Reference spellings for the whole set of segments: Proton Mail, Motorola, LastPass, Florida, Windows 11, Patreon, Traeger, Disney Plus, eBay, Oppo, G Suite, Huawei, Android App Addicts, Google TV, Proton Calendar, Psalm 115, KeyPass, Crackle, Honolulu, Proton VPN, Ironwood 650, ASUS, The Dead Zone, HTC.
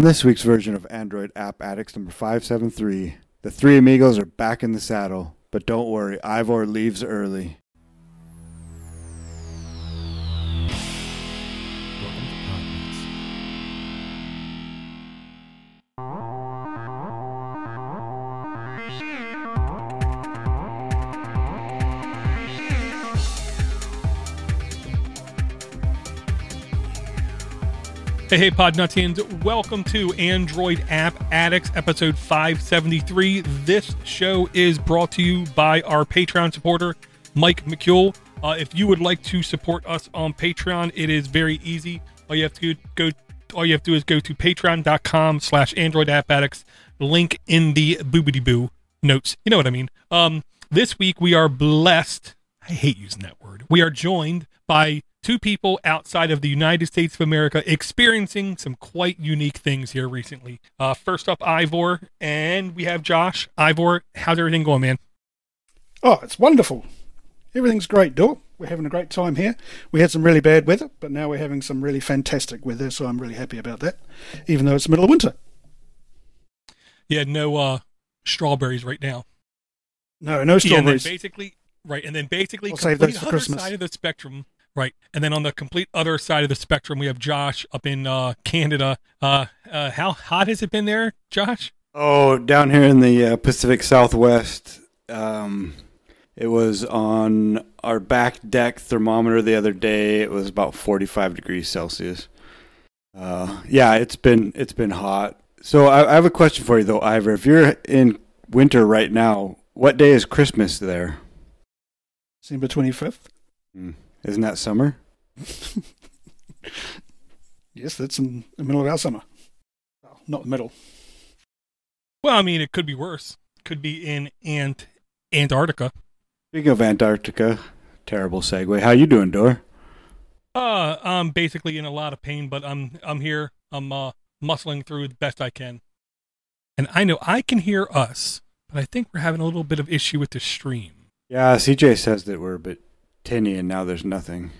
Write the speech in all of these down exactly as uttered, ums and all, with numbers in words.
On this week's version of Android App Addicts number five seventy-three, the three amigos are back in the saddle, but don't worry, Ivor leaves early. Hey, hey, Podnutians. Welcome to Android App Addicts, episode five seventy-three. This show is brought to you by our Patreon supporter, Mike McCule. Uh, if you would like to support us on Patreon, it is very easy. All you have to go, all you have to do is go to patreon.com slash Android App Addicts, link in the boobity-boo notes. You know what I mean. Um, this week, we are blessed. I hate using that word. We are joined by two people outside of the United States of America experiencing some quite unique things here recently. Uh, first up, Ivor, and we have Josh. Ivor, how's everything going, man? Oh, it's wonderful. Everything's great, Dor. We're having a great time here. We had some really bad weather, but now we're having some really fantastic weather, so I'm really happy about that, even though it's the middle of winter. Yeah, no uh, strawberries right now. No, no strawberries. Yeah, and basically, right, and then basically, I'll save those for Christmas. Side of the spectrum. Right. And then on the complete other side of the spectrum, we have Josh up in uh, Canada. Uh, uh, how hot has it been there, Josh? Oh, down here in the uh, Pacific Southwest, um, it was on our back deck thermometer the other day. It was about forty-five degrees Celsius. Uh, yeah, it's been it's been hot. So I, I have a question for you, though, Ivor. If you're in winter right now, what day is Christmas there? December twenty-fifth. Mm. Isn't that summer? Yes, that's in the middle of our summer. Well, not the middle. Well, I mean, it could be worse. It could be in Ant- Antarctica. Speaking of Antarctica, terrible segue. How you doing, Dor? Uh, I'm basically in a lot of pain, but I'm I'm here. I'm uh, muscling through the best I can. And I know I can hear us, but I think we're having a little bit of issue with the stream. Yeah, C J says that we're a bit tinny, and now there's nothing.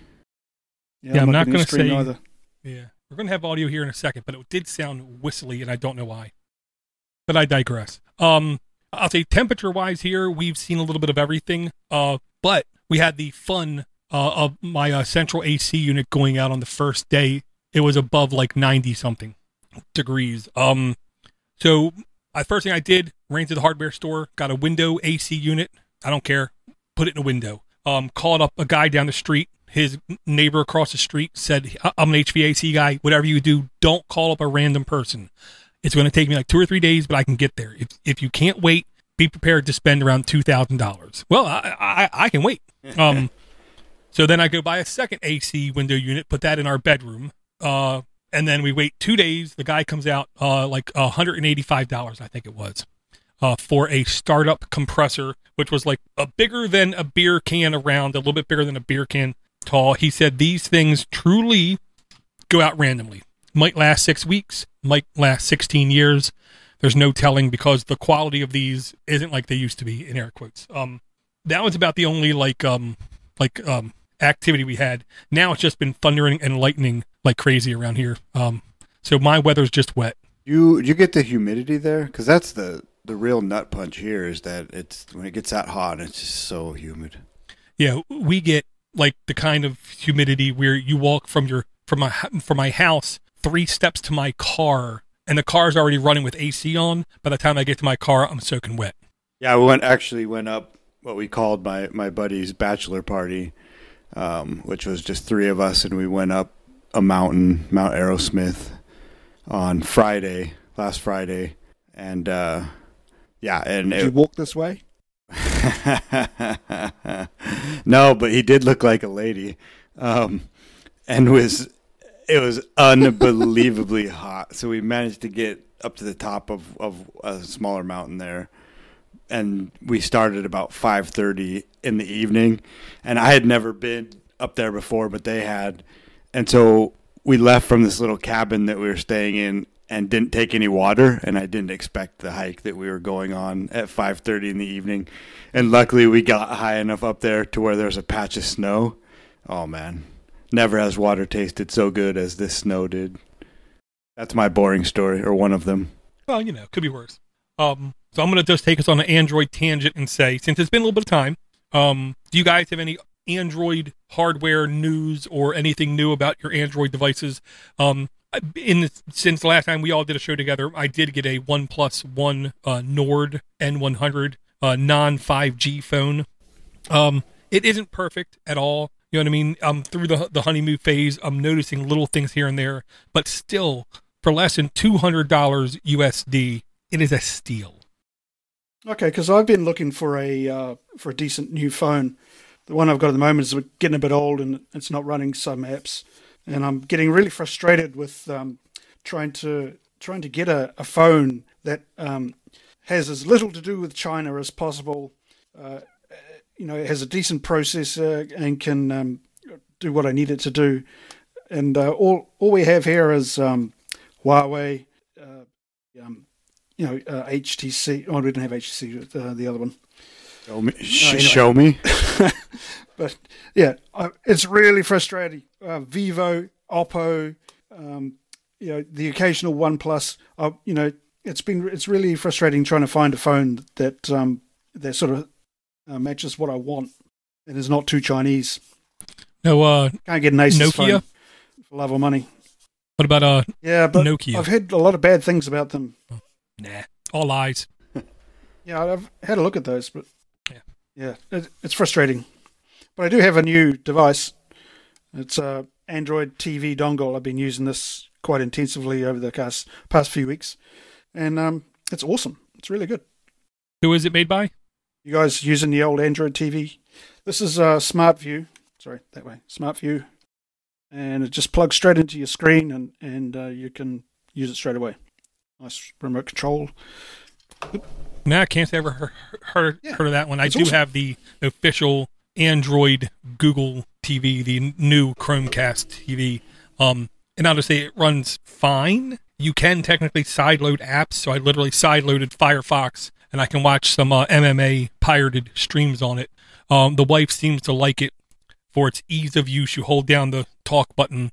Yeah, yeah I'm not, not going to say either. Yeah, we're going to have audio here in a second, but it did sound whistly, and I don't know why. But I digress. Um, I'll say temperature-wise here, we've seen a little bit of everything, uh, but we had the fun uh, of my uh, central A C unit going out on the first day. It was above like ninety-something degrees. Um, so the first thing I did, ran to the hardware store, got a window A C unit. I don't care. Put it in a window. Um, called up a guy down the street. His neighbor across the street said, I'm an H V A C guy. Whatever you do, don't call up a random person. It's going to take me like two or three days, but I can get there. If if you can't wait, be prepared to spend around two thousand dollars. Well, I, I I can wait. Um, so then I go buy a second A C window unit, put that in our bedroom. Uh, and then we wait two days. The guy comes out uh, like one hundred eighty-five dollars, I think it was. Uh, for a startup compressor, which was like a bigger than a beer can around, a little bit bigger than a beer can tall. He said these things truly go out randomly. Might last six weeks, might last sixteen years. There's no telling because the quality of these isn't like they used to be, in air quotes. Um, that was about the only like um, like um, activity we had. Now it's just been thundering and lightning like crazy around here. Um, so my weather's just wet. You, you get the humidity there? Because that's the... The real nut punch here is that it's when it gets that hot, it's just so humid. Yeah, we get like the kind of humidity where you walk from your from my from my house three steps to my car, and the car's already running with A C on. By the time I get to my car, I'm soaking wet. Yeah, I went actually went up what we called my my buddy's bachelor party, um, which was just three of us, and we went up a mountain, Mount Aerosmith, on Friday, last Friday, and. uh Yeah, and did it, you walk this way? No, but he did look like a lady, um, and was it was unbelievably hot. So we managed to get up to the top of, of a smaller mountain there, and we started about five thirty in the evening. And I had never been up there before, but they had, and so we left from this little cabin that we were staying in. And didn't take any water, and I didn't expect the hike that we were going on at five thirty in the evening. And luckily, we got high enough up there to where there's a patch of snow. Oh, man. Never has water tasted so good as this snow did. That's my boring story, or one of them. Well, you know, could be worse. Um, so I'm going to just take us on an Android tangent and say, since it's been a little bit of time, um, do you guys have any Android hardware news or anything new about your Android devices? Um, in the, since the last time we all did a show together, I did get a OnePlus One uh, Nord N one hundred uh, non five G phone. Um, it isn't perfect at all. You know what I mean? Um, through the the honeymoon phase, I'm noticing little things here and there, but still, for less than two hundred dollars U S D, it is a steal. Okay, because I've been looking for a uh, for a decent new phone. The one I've got at the moment is getting a bit old and it's not running some apps, and I'm getting really frustrated with um, trying to trying to get a, a phone that um, has as little to do with China as possible. Uh, You know, it has a decent processor and can um, do what I need it to do. And uh, all all we have here is um, Huawei, uh, um, you know, uh, H T C. Oh, we don't have H T C, uh, the other one. Show me. Uh, anyway. Show me. But, yeah, I, it's really frustrating. Uh, Vivo, Oppo, um, you know, the occasional OnePlus. Uh, you know, it's been it's really frustrating trying to find a phone that um, that sort of Uh, matches what I want and is not too Chinese. No, uh, can't get an ASUS Nokia phone for love or money. What about uh, yeah, but Nokia? I've heard a lot of bad things about them. Oh, nah, all lies. Yeah, I've had a look at those, but yeah, yeah it, it's frustrating. But I do have a new device. It's a Android T V dongle. I've been using this quite intensively over the past, past few weeks, and um, it's awesome. It's really good. Who is it made by? You guys using the old Android T V? This is uh, Smart View. Sorry, that way. Smart View. And it just plugs straight into your screen and, and uh, you can use it straight away. Nice remote control. Oop. Now I can't ever heard, heard, yeah, heard of that one. I do awesome. have the official Android Google T V, the new Chromecast T V. Um, and I'll just say it runs fine. You can technically sideload apps. So I literally sideloaded Firefox and I can watch some uh, M M A pirated streams on it. Um, the wife seems to like it for its ease of use. You hold down the talk button,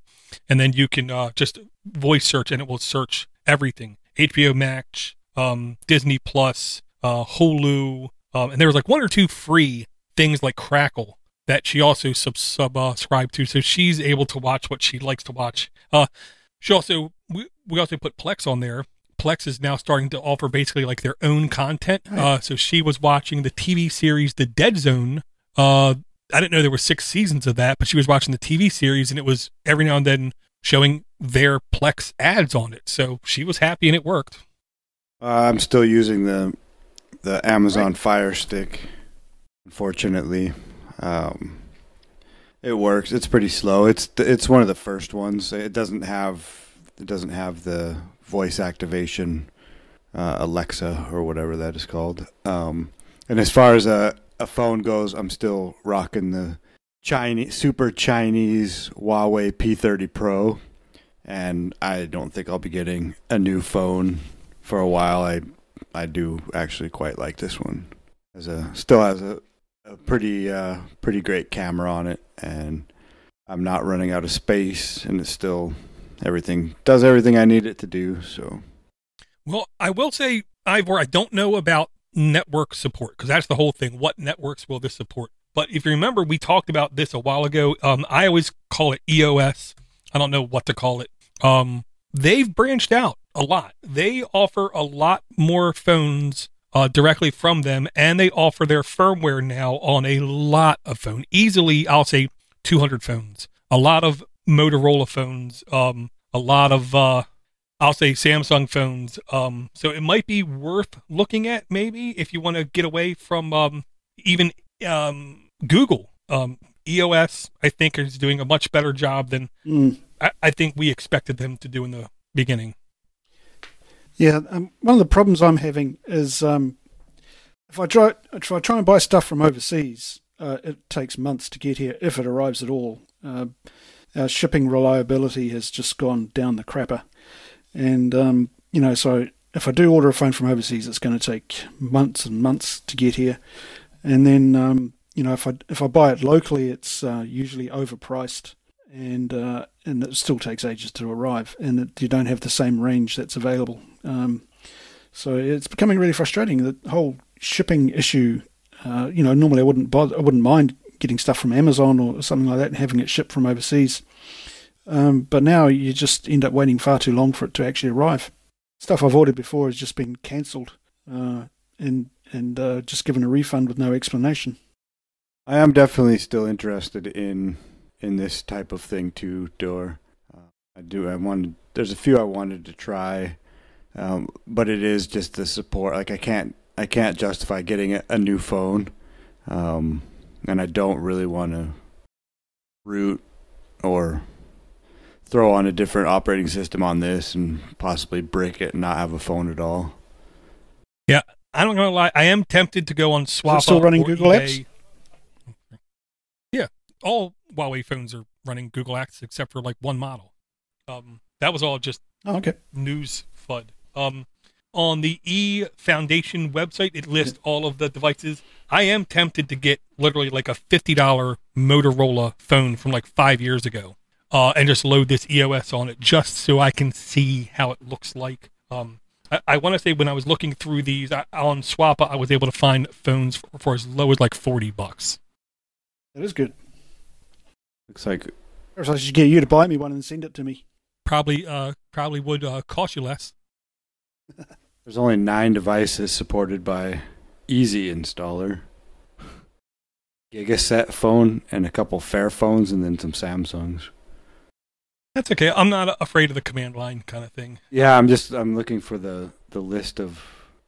and then you can uh, just voice search, and it will search everything. H B O Max, um, Disney Plus, uh, Hulu, um, and there was like one or two free things like Crackle that she also sub- sub- uh, subscribed to, so she's able to watch what she likes to watch. Uh, she also we, we also put Plex on there. Plex is now starting to offer basically like their own content. Uh, so she was watching the T V series, The Dead Zone. Uh, I didn't know there were six seasons of that, but she was watching the T V series and it was every now and then showing their Plex ads on it. So she was happy and it worked. Uh, I'm still using the, the Amazon right. Fire Stick. Unfortunately, um, it works. It's pretty slow. It's, it's one of the first ones. It doesn't have, it doesn't have the voice activation, uh, Alexa or whatever that is called. Um, and as far as a, a phone goes, I'm still rocking the Chinese, super Chinese Huawei P thirty Pro. And I don't think I'll be getting a new phone for a while. I, I do actually quite like this one. As a, still has a, a pretty, uh, pretty great camera on it, and I'm not running out of space, and it's still, Everything does everything I need it to do. So, well, I will say, Ivor, I don't know about network support because that's the whole thing. What networks will this support? But if you remember, we talked about this a while ago. Um, I always call it E O S. I don't know what to call it. Um, they've branched out a lot. They offer a lot more phones uh, directly from them, and they offer their firmware now on a lot of phones. Easily, I'll say two hundred phones. A lot of Motorola phones, um, a lot of, uh, I'll say Samsung phones. Um, so it might be worth looking at maybe if you want to get away from um, even um, Google. Um, E O S, I think, is doing a much better job than mm. I, I think we expected them to do in the beginning. Yeah, um, one of the problems I'm having is um, if I try if I try and buy stuff from overseas, uh, it takes months to get here, if it arrives at all. Uh, Our shipping reliability has just gone down the crapper. And, um, you know, so if I do order a phone from overseas, it's going to take months and months to get here. And then, um, you know, if I if I buy it locally, it's uh, usually overpriced. and uh, and it still takes ages to arrive, and it, you don't have the same range that's available. Um, so it's becoming really frustrating. The whole shipping issue. Uh, you know, normally I wouldn't bother, I wouldn't mind getting stuff from Amazon or something like that and having it shipped from overseas. Um, but now you just end up waiting far too long for it to actually arrive. Stuff I've ordered before has just been cancelled uh, and and uh, just given a refund with no explanation. I am definitely still interested in in this type of thing too, Dor. Uh, I do. I wanted. There's a few I wanted to try, um, but it is just the support. Like I can't. I can't justify getting a new phone, um, and I don't really want to root or throw on a different operating system on this and possibly break it and not have a phone at all. Yeah, I'm not going to lie. I am tempted to go on Swap. Is it still running Google eBay. Apps? Yeah, all Huawei phones are running Google Apps except for like one model. Um, that was all just oh, okay. news FUD. Um, On the E Foundation website, it lists all of the devices. I am tempted to get literally like a fifty dollars Motorola phone from like five years ago uh, and just load this E O S on it just so I can see how it looks like. Um, I, I want to say when I was looking through these I, on Swappa, I was able to find phones for, for as low as like forty bucks. That is good. Looks like... I should get you to buy me one and send it to me. Probably, uh, probably would uh, cost you less. There's only nine devices supported by Easy Installer. Gigaset phone and a couple Fairphones and then some Samsungs. That's okay. I'm not afraid of the command line kind of thing. Yeah, I'm just I'm looking for the, the list of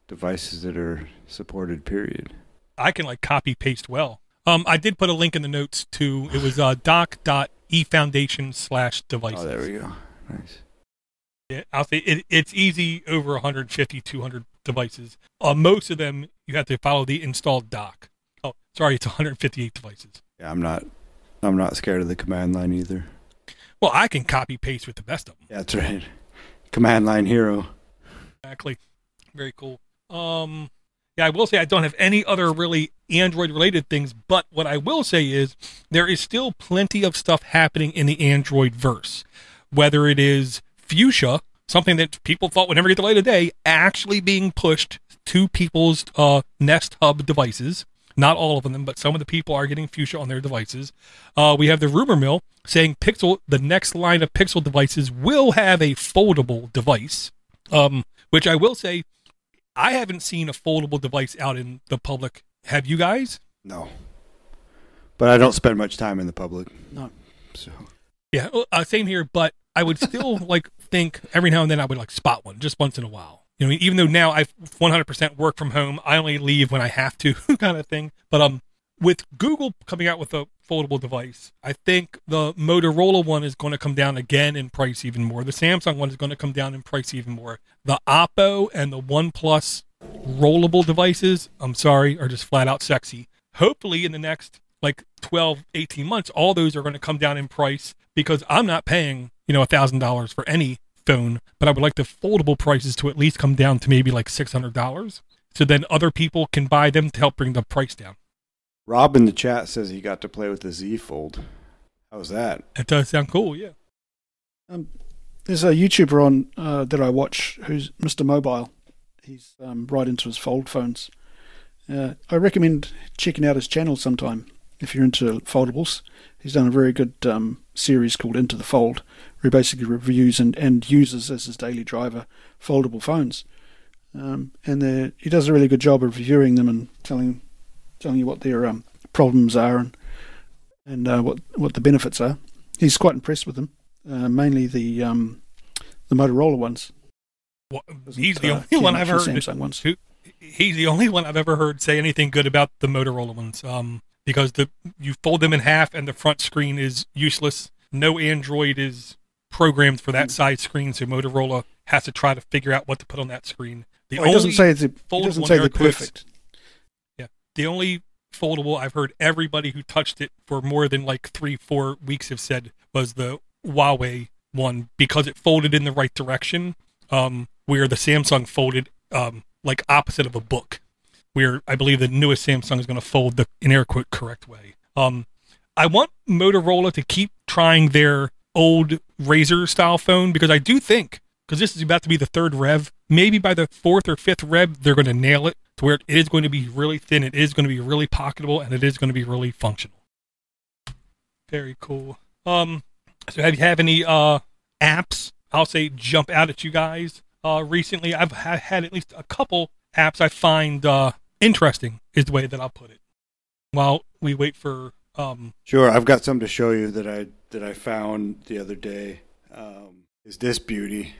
devices that are supported, period. I can like copy paste well. Um, I did put a link in the notes to it was uh, doc.efoundation slash devices. Oh, there we go. Nice. I'll say it, it's easy over one hundred fifty, two hundred devices. Uh, most of them, you have to follow the installed doc. Oh, sorry, it's one hundred fifty-eight devices. Yeah, I'm not I'm not scared of the command line either. Well, I can copy-paste with the best of them. That's right. Command line hero. Exactly. Very cool. Um, yeah, I will say I don't have any other really Android-related things, but what I will say is there is still plenty of stuff happening in the Android-verse, whether it is Fuchsia, something that people thought would never get the light of day, actually being pushed to people's uh, Nest Hub devices. Not all of them, but some of the people are getting Fuchsia on their devices. Uh, we have the rumor mill saying Pixel, the next line of Pixel devices will have a foldable device, um, which I will say, I haven't seen a foldable device out in the public. Have you guys? No. But I don't spend much time in the public. No. So. Yeah, uh, same here, but I would still like think every now and then I would like spot one just once in a while. You know, even though now I one hundred percent work from home, I only leave when I have to kind of thing. But um, with Google coming out with a foldable device, I think the Motorola one is going to come down again in price even more. The Samsung one is going to come down in price even more. The Oppo and the OnePlus rollable devices, I'm sorry, are just flat out sexy. Hopefully in the next like twelve, eighteen months, all those are going to come down in price because I'm not paying you know, one thousand dollars for any phone, but I would like the foldable prices to at least come down to maybe like six hundred dollars. So then other people can buy them to help bring the price down. Rob in the chat says he got to play with the Z Fold. How's that? That does sound cool, yeah. Um, there's a YouTuber on uh, that I watch who's Mister Mobile. He's um, right into his fold phones. Uh, I recommend checking out his channel sometime if you're into foldables. He's done a very good um, series called Into the Fold, where he basically reviews and, and uses as his daily driver foldable phones. Um, and he does a really good job of reviewing them and telling telling you what their um, problems are and and uh, what what the benefits are. He's quite impressed with them, uh, mainly the um, the Motorola ones. Well, he's the only uh, one I've heard. Samsung ones. Who, he's the only one I've ever heard say anything good about the Motorola ones. Um, Because the you fold them in half and the front screen is useless. No Android is programmed for that side screen, so Motorola has to try to figure out what to put on that screen. The well, only it doesn't say, it's a, it doesn't say they're perfect. Yeah, the only foldable I've heard everybody who touched it for more than like three, four weeks have said was the Huawei one because it folded in the right direction, um, where the Samsung folded um, like opposite of a book. Where I believe the newest Samsung is going to fold the, in air quote, correct way. Um, I want Motorola to keep trying their old Razr style phone, because I do think, because this is about to be the third rev, maybe by the fourth or fifth rev, they're going to nail it to where it is going to be really thin, it is going to be really pocketable, and it is going to be really functional. Very cool. Um, so have you have any uh, apps, I'll say, jump out at you guys? Uh, recently, I've ha- had at least a couple apps I find uh, interesting, is the way that I'll put it. While we wait for... Um, sure, I've got some to show you that I that I found the other day. Um, is this beauty?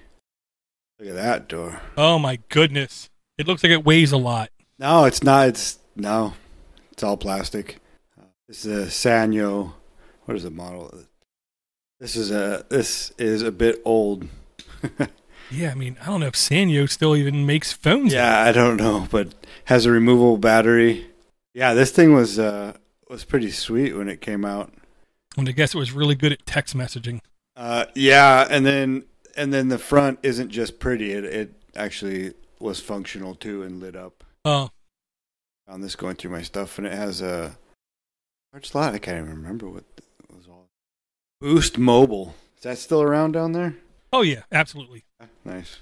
Look at that door. Oh my goodness. It looks like it weighs a lot. No, it's not. It's no. It's all plastic. Uh, this is a Sanyo. What is the model? This is a this is a bit old. Yeah, I mean, I don't know if Sanyo still even makes phones. Yeah, anymore. I don't know, but has a removable battery. Yeah, this thing was uh, was pretty sweet when it came out. And I guess it was really good at text messaging. Uh, yeah, and then and then the front isn't just pretty; it it actually was functional too and lit up. Oh, I found this going through my stuff, and it has a hard slot. I can't even remember what it was all. Boost Mobile, is that still around down there? Oh yeah, absolutely. Nice.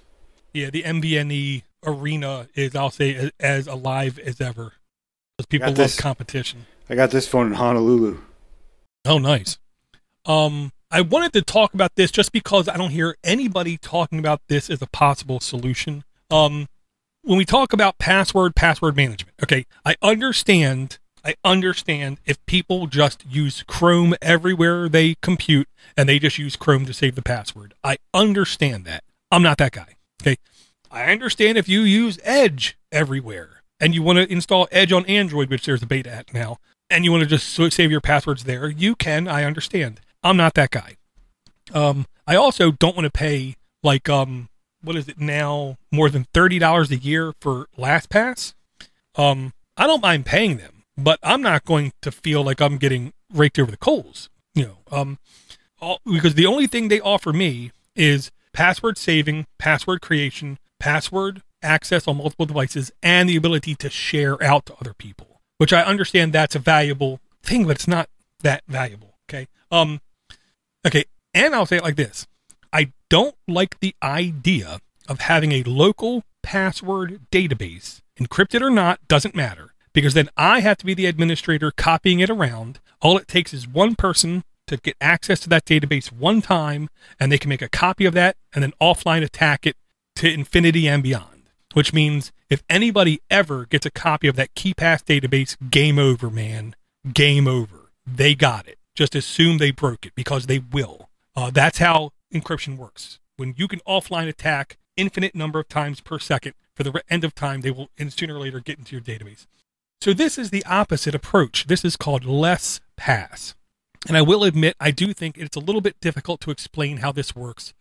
Yeah, the M B N E arena is, I'll say, as, as alive as ever. Because people love this, competition. I got this phone in Honolulu. Oh, nice. Um, I wanted to talk about this just because I don't hear anybody talking about this as a possible solution. Um, when we talk about password, password management, okay, I understand... I understand if people just use Chrome everywhere they compute and they just use Chrome to save the password. I understand that. I'm not that guy. Okay. I understand if you use Edge everywhere and you want to install Edge on Android, which there's a beta at now, and you want to just save your passwords there, you can. I understand. I'm not that guy. Um, I also don't want to pay like, um, what is it now? More than thirty dollars a year for LastPass. Um, I don't mind paying them. But I'm not going to feel like I'm getting raked over the coals, you know, um, all, because the only thing they offer me is password saving, password creation, password access on multiple devices, and the ability to share out to other people, which I understand that's a valuable thing, but it's not that valuable. Okay. Um, okay. And I'll say it like this. I don't like the idea of having a local password database, encrypted or not, doesn't matter. Because then I have to be the administrator copying it around. All it takes is one person to get access to that database one time, and they can make a copy of that and then offline attack it to infinity and beyond. Which means if anybody ever gets a copy of that KeyPass database, game over, man. Game over. They got it. Just assume they broke it, because they will. Uh, that's how encryption works. When you can offline attack infinite number of times per second, for the end of time, they will sooner or later get into your database. So this is the opposite approach. This is called LessPass. And I will admit, I do think it's a little bit difficult to explain how this works.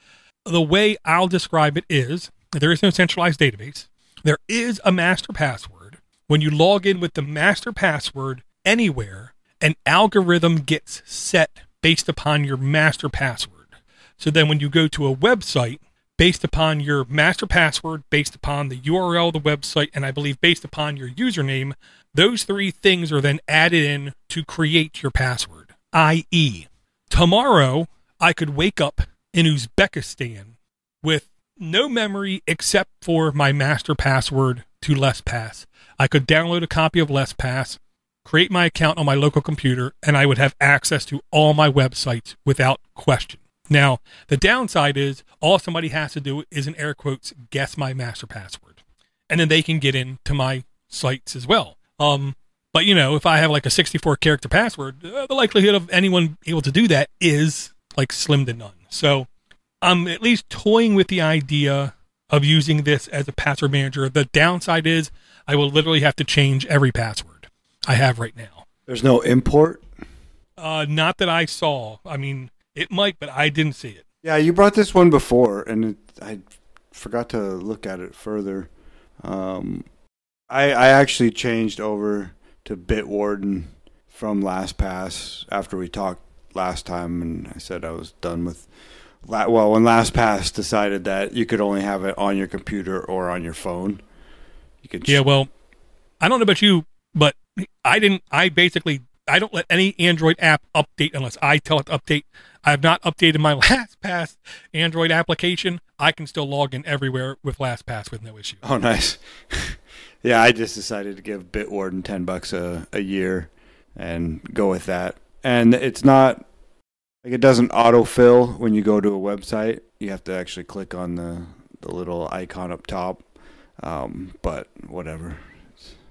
The way I'll describe it is, there is no centralized database. There is a master password. When you log in with the master password anywhere, an algorithm gets set based upon your master password. So then when you go to a website, based upon your master password, based upon the U R L of the website, and I believe based upon your username, those three things are then added in to create your password, that is, tomorrow I could wake up in Uzbekistan with no memory except for my master password to LessPass. I could download a copy of LessPass, create my account on my local computer, and I would have access to all my websites without question. Now, the downside is all somebody has to do is, in air quotes, guess my master password. And then they can get into my sites as well. Um, but, you know, if I have like a sixty-four character password, uh, the likelihood of anyone able to do that is like slim to none. So I'm at least toying with the idea of using this as a password manager. The downside is I will literally have to change every password I have right now. There's no import? Uh, not that I saw. I mean... It might, but I didn't see it. Yeah, you brought this one before, and it, I forgot to look at it further. Um, I, I actually changed over to Bitwarden from LastPass after we talked last time, and I said I was done with... La- well, when LastPass decided that you could only have it on your computer or on your phone, you could... Ch- yeah, well, I don't know about you, but I didn't... I basically... I don't let any Android app update unless I tell it to update. I have not updated my LastPass Android application. I can still log in everywhere with LastPass with no issue. Oh, nice. Yeah, I just decided to give Bitwarden ten bucks a, a year and go with that. And it's not, like, it doesn't autofill when you go to a website. You have to actually click on the, the little icon up top, um, but whatever.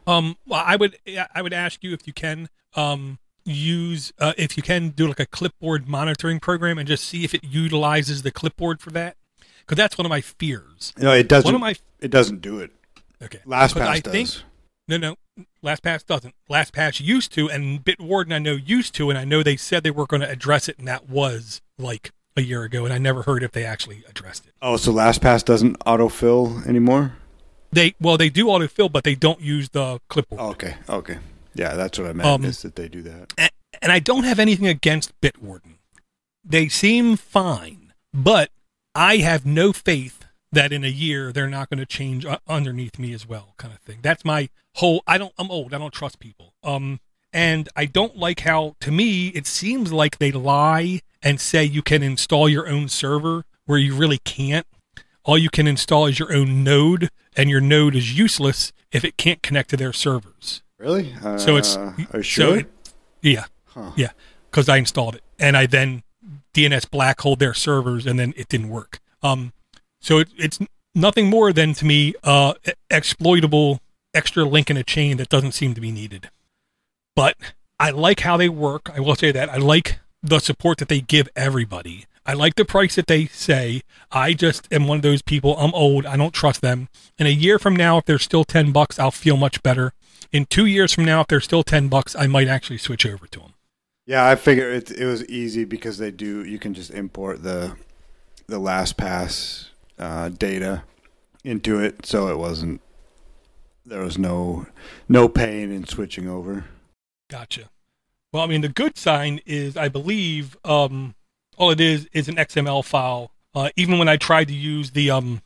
Um, well, I would I would ask you if you can um, use uh, if you can do like a clipboard monitoring program and just see if it utilizes the clipboard for that, because that's one of my fears. No, it doesn't. One of my f- it doesn't do it. Okay, LastPass does. Think, no, no, LastPass doesn't. LastPass used to, and Bitwarden I know used to, and I know they said they were going to address it, and that was like a year ago, and I never heard if they actually addressed it. Oh, so LastPass doesn't autofill anymore? They well, they do autofill, but they don't use the clipboard. Okay, okay, yeah, that's what I meant. Um, is that they do that? And, and I don't have anything against Bitwarden; they seem fine, but I have no faith that in a year they're not going to change underneath me as well, kind of thing. That's my whole. I don't. I'm old. I don't trust people. Um, and I don't like how. To me, it seems like they lie and say you can install your own server where you really can't. All you can install is your own node, and your node is useless if it can't connect to their servers. Really? Uh, so it's are you sure? So it, yeah, huh. yeah, because I installed it, and I then D N S black holed their servers, and then it didn't work. Um, so it, it's nothing more than to me uh, exploitable extra link in a chain that doesn't seem to be needed. But I like how they work. I will say that I like the support that they give everybody. I like the price that they say. I just am one of those people. I'm old. I don't trust them. In a year from now, if they're still ten bucks, I'll feel much better. In two years from now, if they're still ten bucks, I might actually switch over to them. Yeah, I figure it, it was easy because they do. You can just import the the LastPass uh, data into it, so it wasn't. There was no no pain in switching over. Gotcha. Well, I mean, the good sign is, I believe. Um, All it is is an X M L file. Uh, even when I tried to use the um,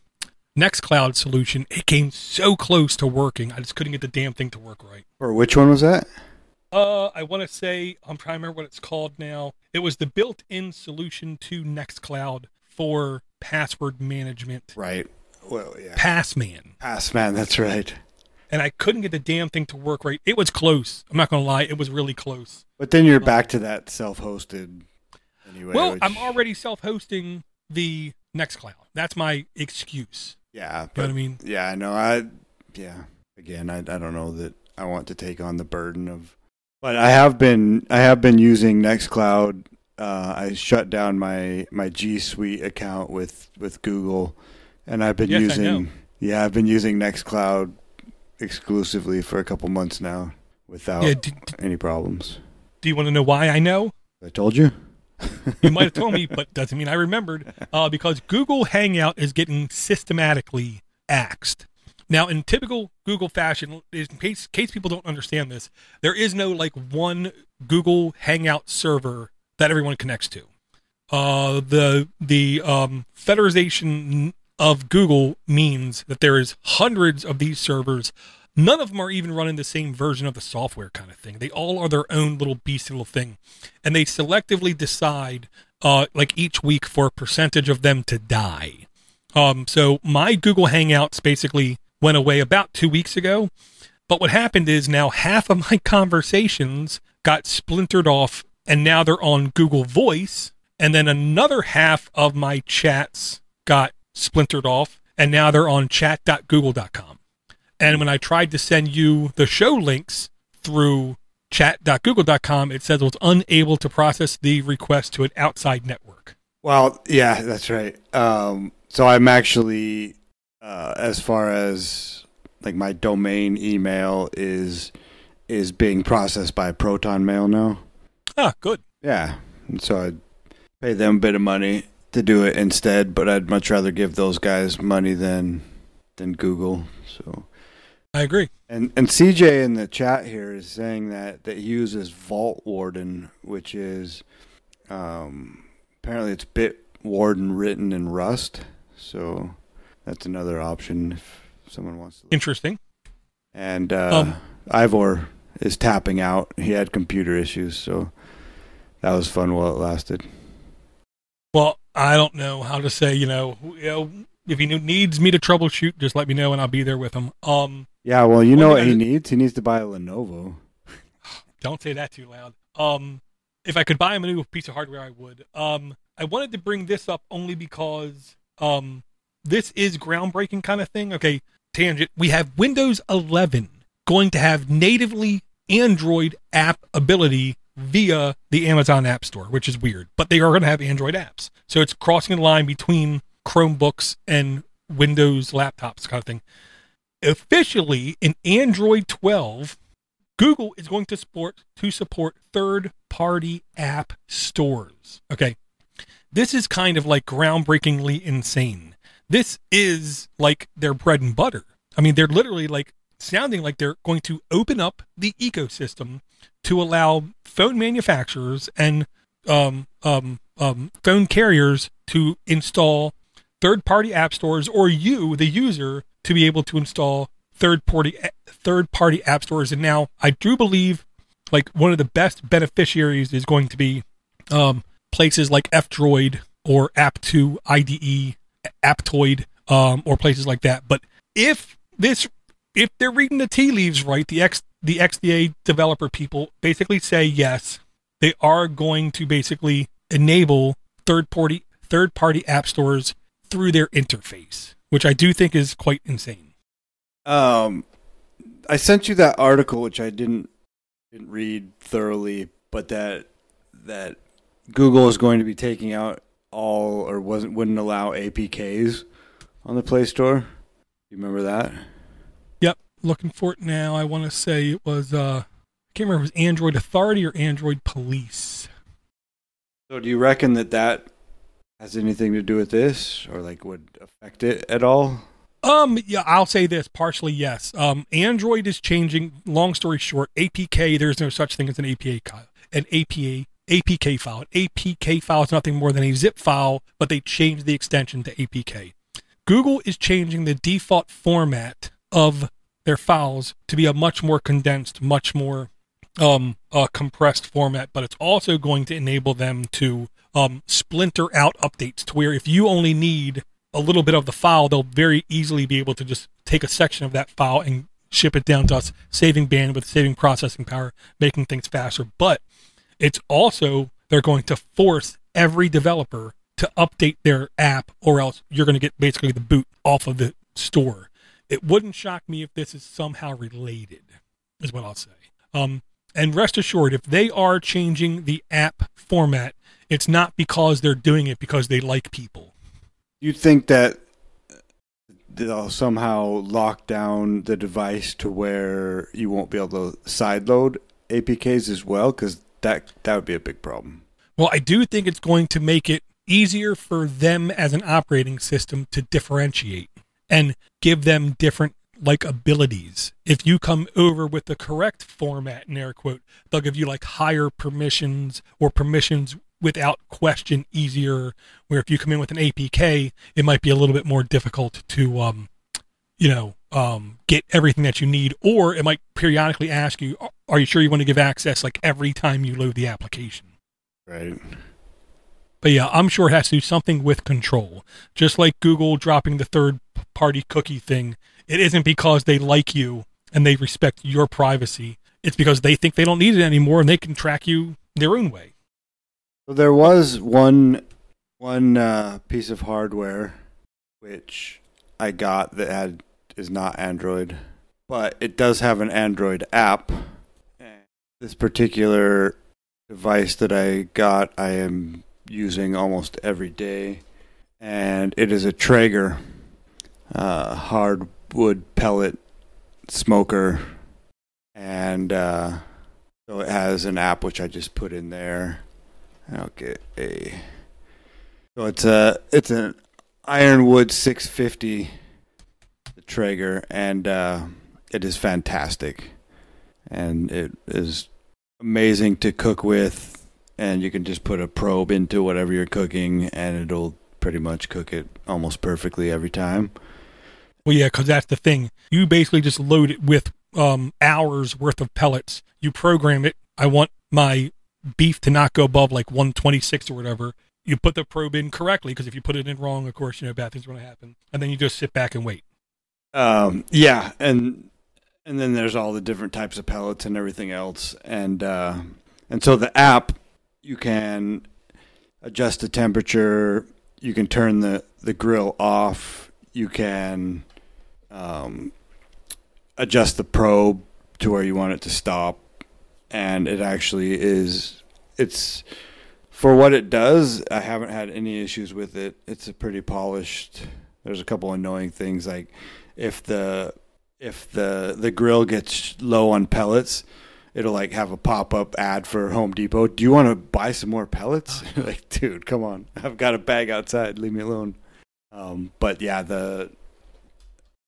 Nextcloud solution, it came so close to working. I just couldn't get the damn thing to work right. Or which one was that? Uh, I want to say, I'm trying to remember what it's called now. It was the built-in solution to Nextcloud for password management. Right. Well, yeah. Passman. Passman, that's right. And I couldn't get the damn thing to work right. It was close. I'm not going to lie. It was really close. But then you're um, back to that self-hosted... Anyway, well, which... I'm already self-hosting the Nextcloud. That's my excuse. Yeah. But, you know what I mean? Yeah, I know. I, yeah. Again, I, I don't know that I want to take on the burden of, but I have been, I have been using Nextcloud. Uh, I shut down my, my G Suite account with, with Google, and I've been yes, using, I know. yeah, I've been using Nextcloud exclusively for a couple months now without yeah, do, any problems. Do you want to know why I know? I told you. You might have told me, but doesn't mean I remembered, uh, because Google Hangout is getting systematically axed. Now, in typical Google fashion, in case, case people don't understand this, there is no, like, one Google Hangout server that everyone connects to. Uh, the the um, federation of Google means that there is hundreds of these servers. None of them are even running the same version of the software kind of thing. They all are their own little beast little thing. And they selectively decide, uh, like, each week for a percentage of them to die. Um, so my Google Hangouts basically went away about two weeks ago. But what happened is now half of my conversations got splintered off, and now they're on Google Voice. And then another half of my chats got splintered off, and now they're on chat dot google dot com. And when I tried to send you the show links through chat dot google dot com, it says it was unable to process the request to an outside network. Well, yeah, that's right. Um, so I'm actually, uh, as far as like my domain email is is being processed by Proton Mail now. Ah, good. Yeah. And so I'd pay them a bit of money to do it instead, but I'd much rather give those guys money than than Google. So. I agree. And and C J in the chat here is saying that, that he uses Vaultwarden, which is um, apparently it's Bitwarden written in Rust. So that's another option if someone wants to. Look. Interesting. And uh, um, Ivor is tapping out. He had computer issues, so that was fun while it lasted. Well, I don't know how to say, you know, you know if he needs me to troubleshoot, just let me know and I'll be there with him. Um, yeah, well, you know what he needs? He needs to buy a Lenovo. Don't say that too loud. Um, if I could buy him a new piece of hardware, I would. Um, I wanted to bring this up only because um, this is groundbreaking kind of thing. Okay, tangent. We have Windows eleven going to have natively Android app ability via the Amazon App Store, which is weird, but they are going to have Android apps. So it's crossing the line between Chromebooks and Windows laptops kind of thing. Officially, in Android twelve, Google is going to support to support third-party app stores. Okay, this is kind of like groundbreakingly insane. This is like their bread and butter. I mean, they're literally like sounding like they're going to open up the ecosystem to allow phone manufacturers and um, um, um, phone carriers to install third-party app stores, or you, the user, to be able to install third-party third-party app stores. And now I do believe like one of the best beneficiaries is going to be um, places like F-Droid or App two, I D E, Aptoid, um, or places like that. But if this if they're reading the tea leaves right, the X the X D A developer people basically say yes, they are going to basically enable third-party third-party app stores through their interface, which I do think is quite insane. Um, I sent you that article, which I didn't didn't read thoroughly, but that that Google is going to be taking out all or wasn't wouldn't allow A P Ks on the Play Store. You remember that? Yep, looking for it now. I want to say it was uh, I can't remember if it was Android Authority or Android Police. So, do you reckon that that has anything to do with this, or like would affect it at all? Um, yeah, I'll say this partially. Yes. Um, Android is changing. Long story short, A P K. There's no such thing as an A P A, an A P A, A P K file. An A P K file is nothing more than a zip file, but they changed the extension to A P K. Google is changing the default format of their files to be a much more condensed, much more um, uh, compressed format, but it's also going to enable them to Um, splinter out updates to where if you only need a little bit of the file, they'll very easily be able to just take a section of that file and ship it down to us, saving bandwidth, saving processing power, making things faster. But it's also, they're going to force every developer to update their app, or else you're going to get basically the boot off of the store. It wouldn't shock me if this is somehow related, is what I'll say. Um, and rest assured, if they are changing the app format, it's not because they're doing it because they like people. You think that they'll somehow lock down the device to where you won't be able to sideload A P Ks as well? Because that, that would be a big problem. Well, I do think it's going to make it easier for them as an operating system to differentiate and give them different like abilities. If you come over with the correct format, in air quote, they'll give you like higher permissions or permissions without question easier, where if you come in with an A P K, it might be a little bit more difficult to, um, you know, um, get everything that you need, or it might periodically ask you, are you sure you want to give access like every time you load the application? Right. But yeah, I'm sure it has to do something with control. Just like Google dropping the third-party cookie thing, it isn't because they like you and they respect your privacy. It's because they think they don't need it anymore and they can track you their own way. So there was one one uh, piece of hardware which I got that had, is not Android, but it does have an Android app. This particular device that I got, I am using almost every day, and it is a Traeger uh, hardwood pellet smoker, and uh, so it has an app which I just put in there. I'll get a so it's a it's an Ironwood six fifty, the Traeger, and uh, it is fantastic, and it is amazing to cook with. And you can just put a probe into whatever you're cooking, and it'll pretty much cook it almost perfectly every time. Well, yeah, because that's the thing. You basically just load it with um, hours worth of pellets. You program it. I want my beef to not go above like one twenty-six or whatever. You put the probe in correctly, because if you put it in wrong, of course, you know, bad things are going to happen. And then you just sit back and wait. Um, yeah. And, and then there's all the different types of pellets and everything else. And, uh, and so the app, you can adjust the temperature. You can turn the, the grill off. You can, um, adjust the probe to where you want it to stop. And it actually is, it's, for what it does, I haven't had any issues with it. It's a pretty polished. There's a couple annoying things, like if the if the the grill gets low on pellets, it'll like have a pop-up ad for Home Depot. Do you want to buy some more pellets? Like, dude, come on. I've got a bag outside. Leave me alone. Um, but yeah, the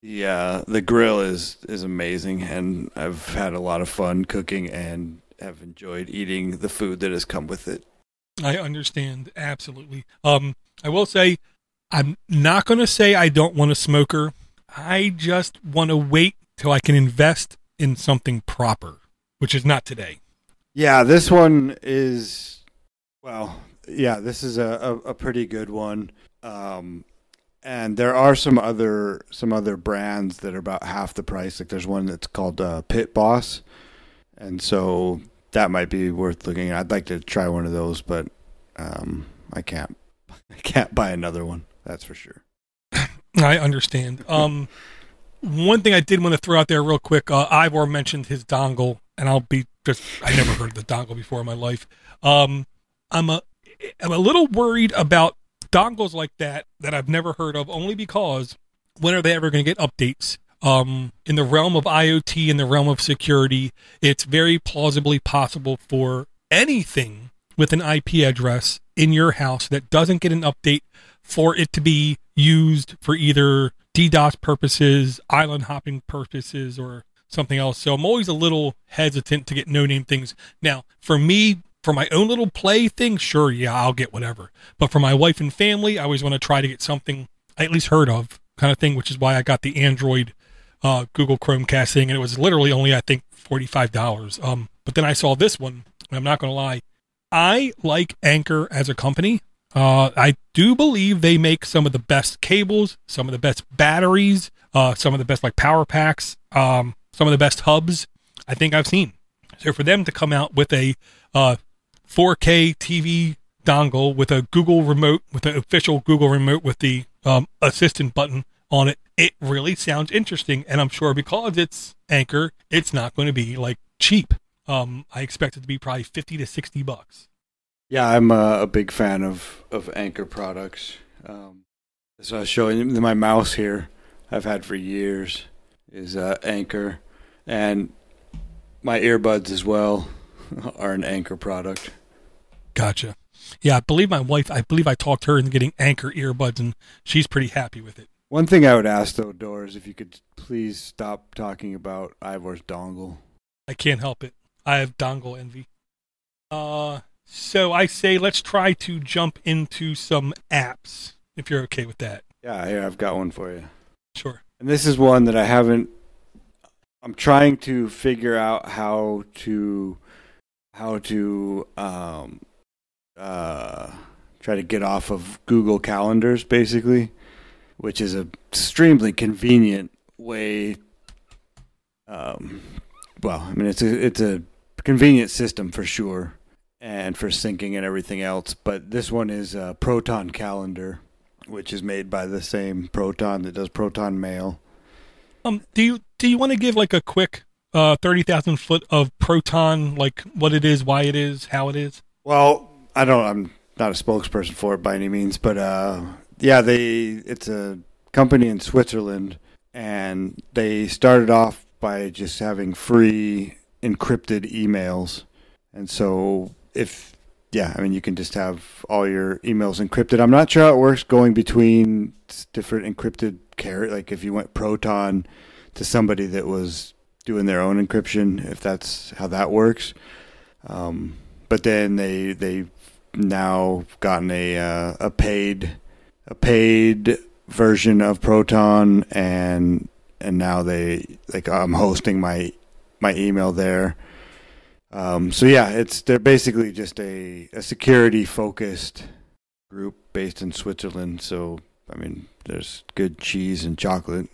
the uh, the grill is is amazing, and I've had a lot of fun cooking and have enjoyed eating the food that has come with it. I understand. Absolutely. Um, I will say, I'm not going to say I don't want a smoker. I just want to wait till I can invest in something proper, which is not today. Yeah, this one is, well, yeah, this is a, a, a pretty good one. Um, and there are some other, some other brands that are about half the price. Like there's one that's called uh, Pit Boss. And so that might be worth looking at. I'd like to try one of those, but um, I can't. I can't buy another one. That's for sure. I understand. Um, one thing I did want to throw out there real quick. Uh, Ivor mentioned his dongle, and I'll be just—I never heard of the dongle before in my life. Um, I'm a—I'm a little worried about dongles like that that I've never heard of, only because when are they ever going to get updates? Um, in the realm of IoT, in the realm of security, it's very plausibly possible for anything with an I P address in your house that doesn't get an update for it to be used for either DDoS purposes, island hopping purposes, or something else. So I'm always a little hesitant to get no-name things. Now, for me, for my own little play thing, sure, yeah, I'll get whatever. But for my wife and family, I always want to try to get something I at least heard of kind of thing, which is why I got the Android Uh, Google Chromecast thing, and it was literally only, I think, forty-five dollars. Um, but then I saw this one, and I'm not going to lie. I like Anker as a company. Uh, I do believe they make some of the best cables, some of the best batteries, uh, some of the best like power packs, um, some of the best hubs I think I've seen. So for them to come out with a uh, four K T V dongle with a Google remote, with an official Google remote with the um, assistant button on it, it really sounds interesting, and I'm sure because it's Anker, it's not going to be like cheap. Um, I expect it to be probably fifty to sixty bucks. Yeah, I'm a, a big fan of of Anker products. Um, so I was showing my mouse here. I've had for years is uh, Anker, and my earbuds as well are an Anker product. Gotcha. Yeah, I believe my wife. I believe I talked her into getting Anker earbuds, and she's pretty happy with it. One thing I would ask, though, Dor, is if you could please stop talking about Ivor's dongle. I can't help it. I have dongle envy. Uh, so I say let's try to jump into some apps, if you're okay with that. Yeah, here, I've got one for you. Sure. And this is one that I haven't... I'm trying to figure out how to... how to... Um, uh, try to get off of Google Calendars, basically, which is an extremely convenient way. Um, well, I mean, it's a, it's a convenient system for sure, and for syncing and everything else. But this one is uh, Proton Calendar, which is made by the same Proton that does Proton Mail. Um, do you do you want to give like a quick uh, thirty thousand foot of Proton, like what it is, why it is, how it is? Well, I don't. I'm not a spokesperson for it by any means, but. Uh, Yeah, they it's a company in Switzerland, and they started off by just having free encrypted emails. And so if, yeah, I mean, you can just have all your emails encrypted. I'm not sure how it works going between different encrypted carriers. Like if you went Proton to somebody that was doing their own encryption, if that's how that works. Um, but then they, they've now gotten a uh, a paid... a paid version of Proton, and and now they like I'm hosting my my email there. Um, so yeah, it's they're basically just a, a security focused group based in Switzerland. So I mean, there's good cheese and chocolate.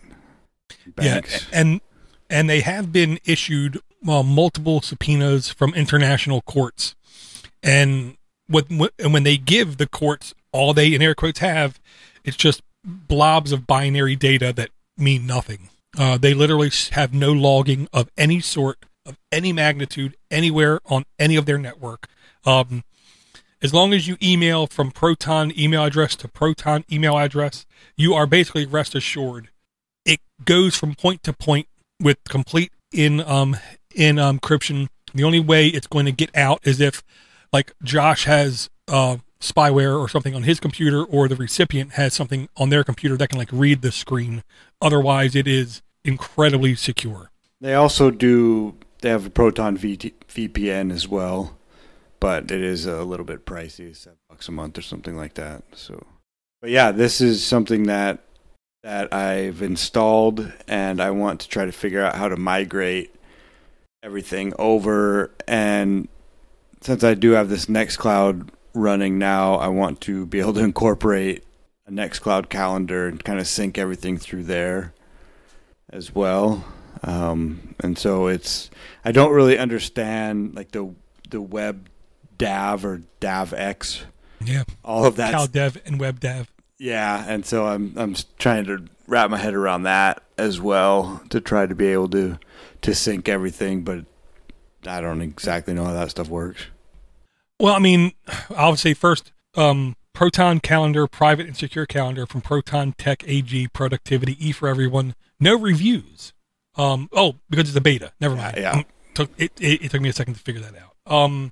Banks. Yeah, and and they have been issued well, multiple subpoenas from international courts, and what and when they give the courts all they in air quotes have, it's just blobs of binary data that mean nothing. Uh, they literally have no logging of any sort, of any magnitude, anywhere on any of their network. Um, as long as you email from Proton email address to Proton email address, you are basically rest assured. It goes from point to point with complete in um, in encryption. The only way it's going to get out is if, like, Josh has uh, spyware or something on his computer, or the recipient has something on their computer that can, like, read the screen. Otherwise, it is incredibly secure. They also do, they have a Proton V P N as well, but it is a little bit pricey, seven bucks a month or something like that. So, but yeah, this is something that that I've installed, and I want to try to figure out how to migrate everything over. And since I do have this Nextcloud running now, I want to be able to incorporate a Nextcloud calendar and kind of sync everything through there as well. Um, and so it's, I don't really understand like the, the web dav or davx. Yeah. All of that. CalDev and web dav. Yeah, and so I'm I'm trying to wrap my head around that as well to try to be able to, to sync everything, but I don't exactly know how that stuff works. Well, I mean, I would say first, um, Proton Calendar, private and secure calendar from Proton Tech A G, productivity, E for everyone, no reviews. Um, oh, because it's a beta. Never mind. Yeah, yeah. It, took, it, it, it took me a second to figure that out. Um,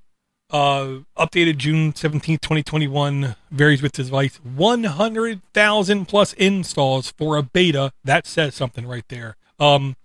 Uh, updated June seventeenth, twenty twenty-one, varies with device, one hundred thousand plus installs for a beta. That says something right there. Um,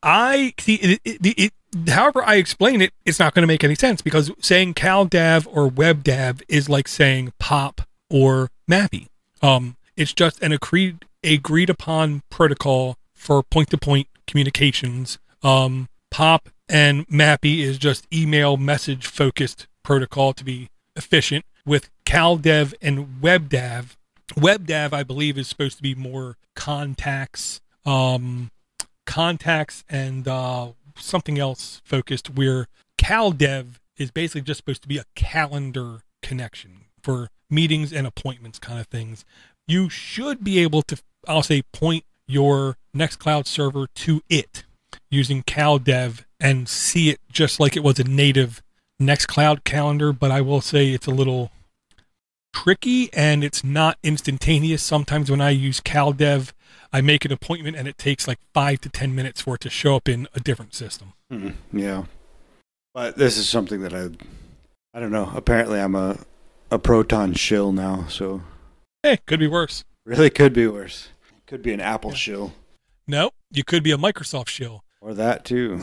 I see it, it, it, it however I explain it, it's not going to make any sense because saying CalDAV or WebDAV is like saying POP or MAPI. Um, it's just an agreed, agreed upon protocol for point to point communications. Um, POP and MAPI is just email message focused protocol to be efficient. With CalDev and WebDAV, WebDAV I believe is supposed to be more contacts, um, contacts and uh, something else focused. Where CalDev is basically just supposed to be a calendar connection for meetings and appointments kind of things. You should be able to, I'll say, point your Nextcloud server to it using CalDev and see it just like it was a native Nextcloud calendar, but I will say it's a little tricky and it's not instantaneous. Sometimes when I use CalDev, I make an appointment and it takes like five to ten minutes for it to show up in a different system. Mm, yeah. But this is something that I, I don't know. Apparently I'm a, a Proton shill now, so. Hey, could be worse. Really could be worse. Could be an Apple yeah. shill. No, you could be a Microsoft shill. Or that too.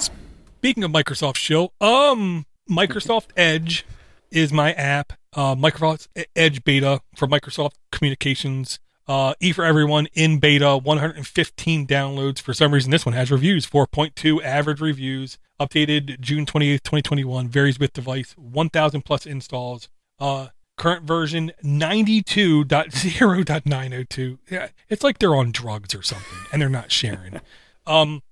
Speaking of Microsoft shill, um... Microsoft Edge is my app. Uh, Microsoft Edge beta for Microsoft Communications. Uh, E for everyone in beta, one hundred fifteen downloads. For some reason, this one has reviews, four point two average reviews. Updated June twenty-eighth, twenty twenty-one. Varies with device, one thousand plus installs. Uh, current version, ninety-two point oh point nine oh two. Yeah, it's like they're on drugs or something, and they're not sharing. um,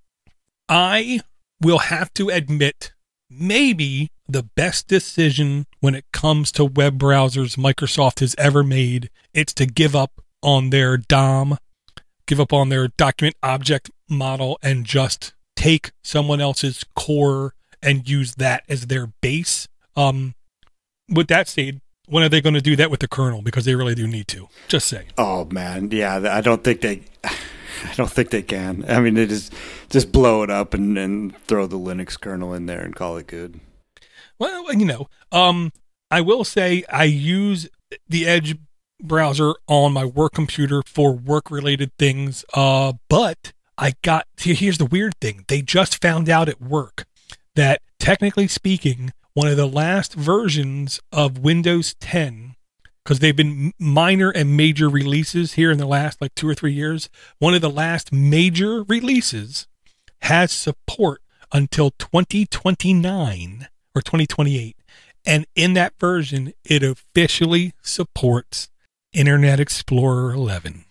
I will have to admit, maybe the best decision when it comes to web browsers Microsoft has ever made, it's to give up on their D O M, give up on their document object model, and just take someone else's core and use that as their base. Um, with that said, when are they going to do that with the kernel? Because they really do need to. Just saying. Oh man, yeah, I don't think they, I don't think they can. I mean, they just just blow it up and, and throw the Linux kernel in there and call it good. Well, you know, um, I will say I use the Edge browser on my work computer for work-related things, uh, but I got, here's the weird thing. They just found out at work that, technically speaking, one of the last versions of Windows ten, because they've been minor and major releases here in the last, like, two or three years, one of the last major releases has support until twenty twenty-nine or twenty twenty-eight. And in that version, it officially supports Internet Explorer eleven.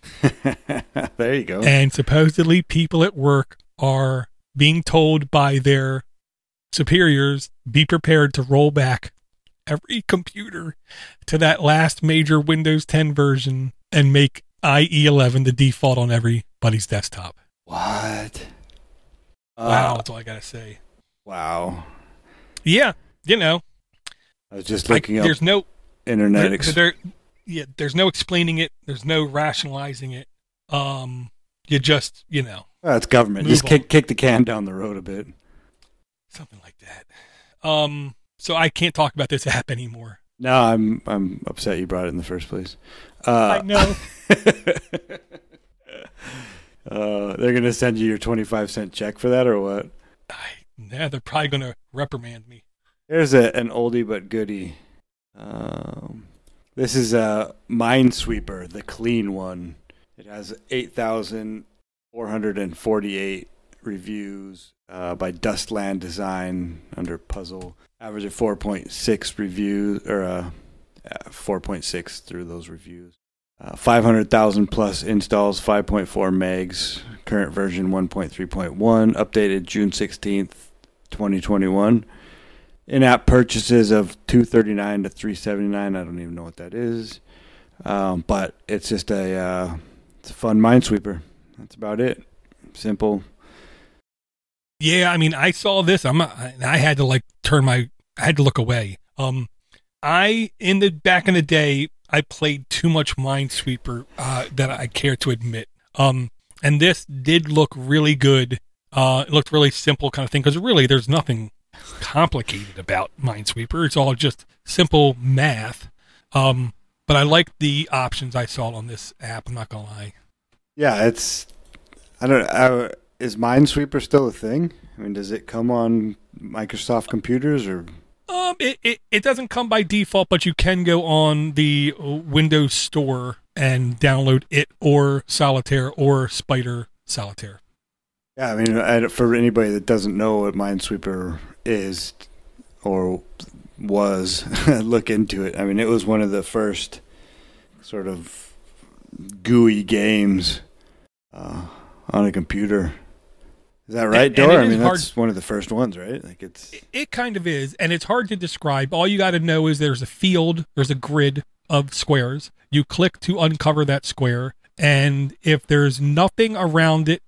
There you go. And supposedly people at work are being told by their superiors, be prepared to roll back every computer to that last major Windows ten version and make I E eleven the default on everybody's desktop. What? Uh, wow, that's all I gotta say. Wow. Yeah, you know. I was just looking like, up there's no Internet there, ex- there, yeah, there's no explaining it. There's no rationalizing it. Um, you just, you know. Well, it's government. Just kick, kick the can down the road a bit. Something like that. Um, so I can't talk about this app anymore. No, I'm I'm upset you brought it in the first place. Uh, I know. uh, they're going to send you your twenty-five cent check for that or what? I, yeah, they're probably going to reprimand me. There's a, an oldie but goodie. Um, this is a Minesweeper, the clean one. It has eight thousand four hundred forty-eight reviews uh, by Dustland Design under Puzzle. Average of four point six reviews, or uh, four point six through those reviews. Uh, five hundred thousand plus installs, five point four megs. Current version one point three point one. Updated June sixteenth, twenty twenty-one. In-app purchases of two hundred thirty-nine dollars to three hundred seventy-nine dollars. I don't even know what that is. Um, but it's just a, uh, it's a fun Minesweeper. That's about it. Simple. Yeah, I mean, I saw this. I'm. I, I had to like turn my. I had to look away. Um, I in the back in the day, I played too much Minesweeper uh, that I care to admit. Um, and this did look really good. Uh, it looked really simple kind of thing because really, there's nothing complicated about Minesweeper. It's all just simple math. Um, but I like the options I saw on this app. I'm not gonna lie. Yeah, it's. I don't. I, Is Minesweeper still a thing? I mean, does it come on Microsoft computers or? Um, it, it, it doesn't come by default, but you can go on the Windows Store and download it or Solitaire or Spider Solitaire. Yeah, I mean, I, for anybody that doesn't know what Minesweeper is or was, look into it. I mean, it was one of the first sort of G U I games uh, on a computer. Is that right, Dora? I mean, that's hard. One of the first ones, right? Like it's It kind of is, and it's hard to describe. All you got to know is there's a field, there's a grid of squares. You click to uncover that square, and if there's nothing around it,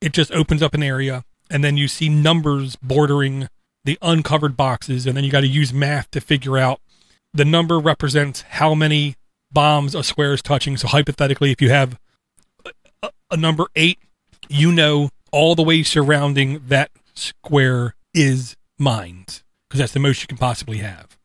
it just opens up an area, and then you see numbers bordering the uncovered boxes, and then you got to use math to figure out the number represents how many bombs a square is touching. So hypothetically, if you have a, a number eight, you know all the way surrounding that square is mines because that's the most you can possibly have.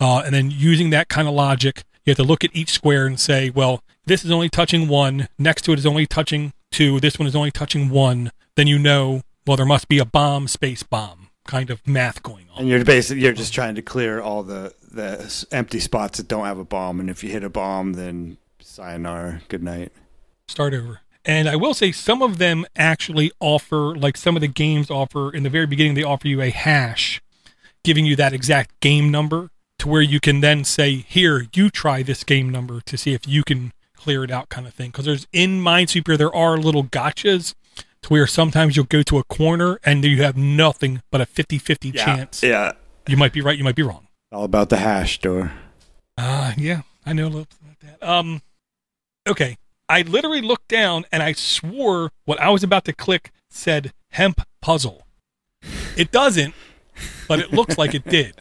Uh, and then using that kind of logic, you have to look at each square and say, well, this is only touching one. Next to it is only touching two. This one is only touching one. Then you know, well, there must be a bomb space bomb kind of math going on. And you're basically, you're just trying to clear all the, the empty spots that don't have a bomb. And if you hit a bomb, then sayonara, good night. Start over. And I will say some of them actually offer, like some of the games offer, in the very beginning, they offer you a hash, giving you that exact game number to where you can then say, here, you try this game number to see if you can clear it out kind of thing. Because there's in Minesweeper, there are little gotchas to where sometimes you'll go to a corner and you have nothing but a fifty-fifty yeah, chance. Yeah. You might be right, you might be wrong. All about the hash, Dor. Uh, yeah, I know a little bit about that. Um, okay. I literally looked down and I swore what I was about to click said hemp puzzle. It doesn't, but it looks like it did.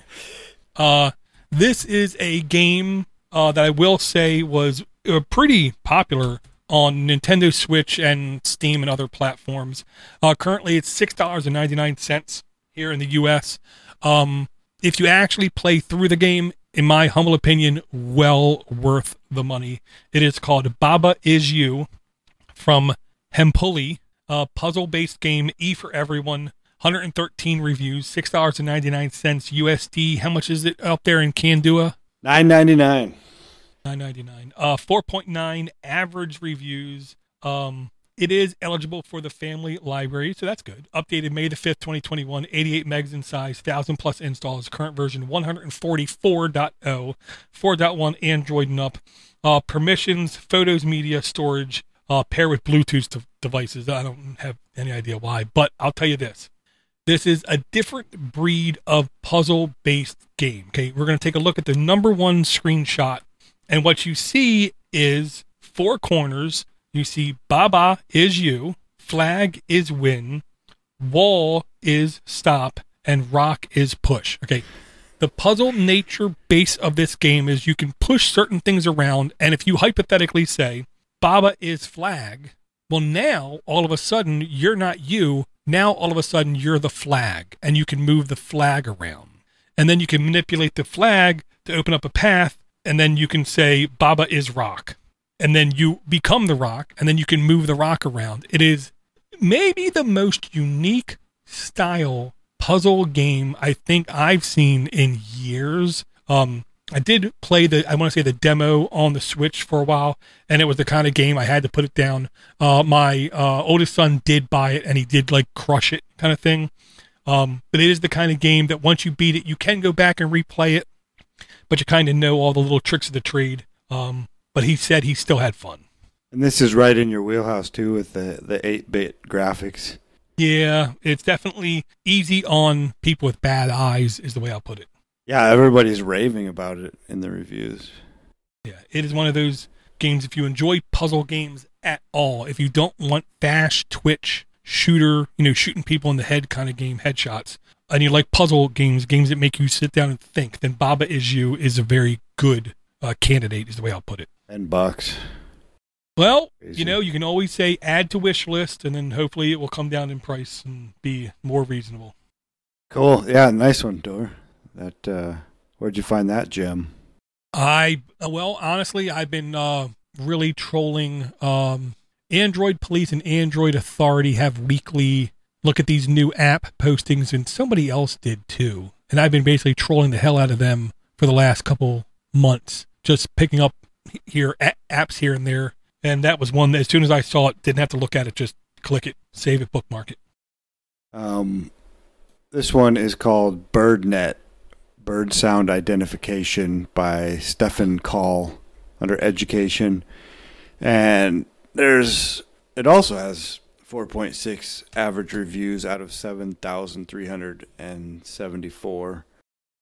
Uh, this is a game uh, that I will say was uh, pretty popular on Nintendo Switch and Steam and other platforms. Uh, currently, it's six dollars and ninety-nine cents here in the U S. Um, if you actually play through the game, in my humble opinion, well worth the money. It is called Baba Is You from Hempuli, a puzzle-based game, E for everyone, one hundred thirteen reviews, six dollars and ninety-nine cents U S D. How much is it out there in Candua? nine ninety-nine. nine ninety-nine. Uh, four point nine average reviews. Um, It is eligible for the family library, so that's good. Updated May the fifth, twenty twenty-one, eighty-eight megs in size, one thousand plus installs, current version one forty-four point oh, four point one Android and up. Uh, permissions, photos, media, storage, uh, pair with Bluetooth t- devices. I don't have any idea why, but I'll tell you this. This is a different breed of puzzle-based game. Okay, we're going to take a look at the number one screenshot, and what you see is four corners. You see Baba is you, flag is win, wall is stop, and rock is push. Okay, the puzzle nature base of this game is you can push certain things around, and if you hypothetically say Baba is flag, well, now all of a sudden you're not you. Now all of a sudden you're the flag, and you can move the flag around. And then you can manipulate the flag to open up a path, and then you can say Baba is rock. And then you become the rock, and then you can move the rock around. It is maybe the most unique style puzzle game I think I've seen in years. Um, I did play the, I want to say the demo on the Switch for a while, and it was the kind of game I had to put it down. Uh, my uh, oldest son did buy it, and he did like crush it kind of thing. Um, but it is the kind of game that once you beat it, you can go back and replay it, but you kind of know all the little tricks of the trade. Um, But he said he still had fun. And this is right in your wheelhouse, too, with the, the eight-bit graphics. Yeah, it's definitely easy on people with bad eyes is the way I'll put it. Yeah, everybody's raving about it in the reviews. Yeah, it is one of those games, if you enjoy puzzle games at all, if you don't want bash, twitch, shooter, you know, shooting people in the head kind of game, headshots, and you like puzzle games, games that make you sit down and think, then Baba Is You is a very good uh, candidate is the way I'll put it. ten bucks. Well, crazy. You know, you can always say add to wish list, and then hopefully it will come down in price and be more reasonable. Cool. Yeah, nice one, Dor. That uh, where'd you find that gem? I well, honestly, I've been uh, really trolling. Um, Android Police and Android Authority have weekly look at these new app postings, and somebody else did too. And I've been basically trolling the hell out of them for the last couple months, just picking up here apps here and there, and that was one that as soon as I saw it, didn't have to look at it, just click it, save it, bookmark it. Um, this one is called BirdNet, Bird Sound Identification by Stefan Call under Education, and there's it also has four point six average reviews out of seven thousand three hundred seventy-four.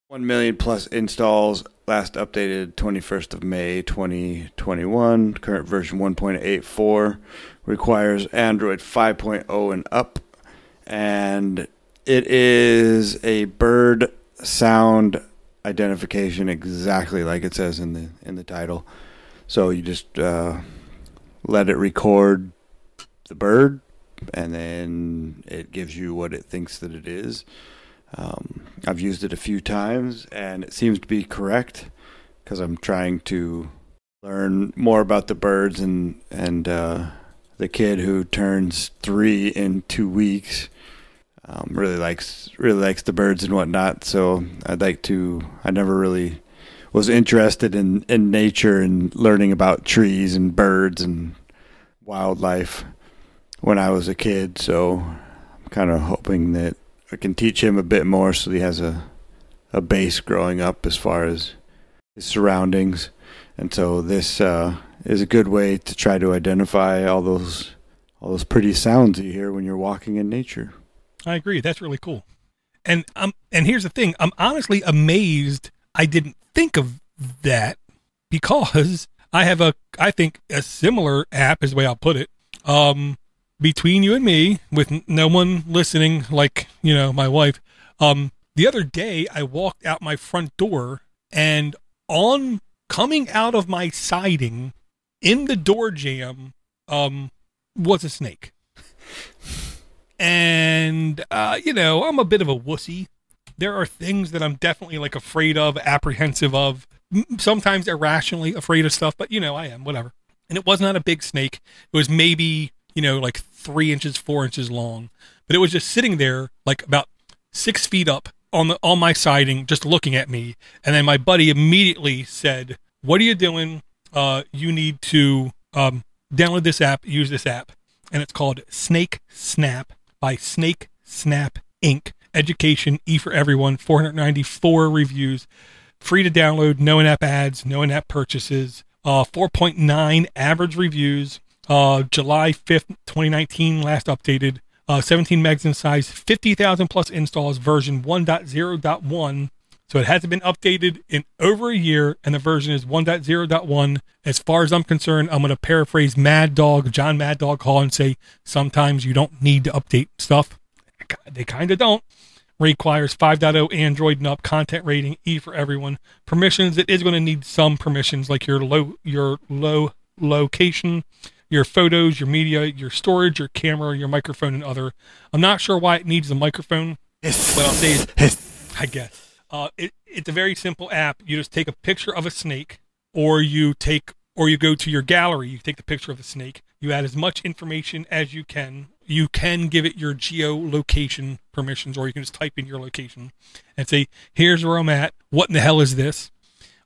one million plus installs, last updated twenty-first of May, twenty twenty-one, current version one point eight four, requires Android five point oh and up, and it is a bird sound identification exactly like it says in the in the title. So you just uh, let it record the bird, and then it gives you what it thinks that it is. Um, I've used it a few times, and it seems to be correct because I'm trying to learn more about the birds, and and uh, the kid who turns three in two weeks um, really likes really likes the birds and whatnot. So I'd like to. I never really was interested in, in nature and learning about trees and birds and wildlife when I was a kid. So I'm kind of hoping that I can teach him a bit more so he has a, a base growing up as far as his surroundings. And so this uh, is a good way to try to identify all those all those pretty sounds you hear when you're walking in nature. I agree. That's really cool. And um, and here's the thing. I'm honestly amazed I didn't think of that, because I have a, I think, a similar app is the way I'll put it. Um Between you and me, with no one listening, like, you know, my wife, um, the other day I walked out my front door, and on coming out of my siding in the door jamb um, was a snake. And, uh, you know, I'm a bit of a wussy. There are things that I'm definitely like afraid of, apprehensive of, sometimes irrationally afraid of stuff, but, you know, I am, whatever. And it was not a big snake. It was maybe, you know, like three inches, four inches long. But it was just sitting there, like about six feet up on the on my siding, just looking at me. And then my buddy immediately said, "What are you doing? Uh, you need to um, download this app, use this app." and it's called Snake Snap by Snake Snap Incorporated. Education, E for Everyone, four hundred ninety-four reviews, free to download, no in-app ads, no in-app purchases, uh, four point nine average reviews, uh, July fifth, twenty nineteen, last updated, uh, seventeen megs in size, fifty thousand plus installs, version one point oh point one. So it hasn't been updated in over a year, and the version is one point oh point one. As far as I'm concerned, I'm going to paraphrase Mad Dog, John Mad Dog Hall, and say sometimes you don't need to update stuff. They kind of don't. Requires five point oh Android and up, content rating, E for Everyone. Permissions, it is going to need some permissions, like your low, your low location, your photos, your media, your storage, your camera, your microphone, and other. I'm not sure why it needs the microphone, yes. But I'll say it, yes. I guess. Uh, it, it's a very simple app. You just take a picture of a snake, or you take, or you go to your gallery. You take the picture of the snake. You add as much information as you can. You can give it your geolocation permissions, or you can just type in your location and say, "Here's where I'm at. What in the hell is this?"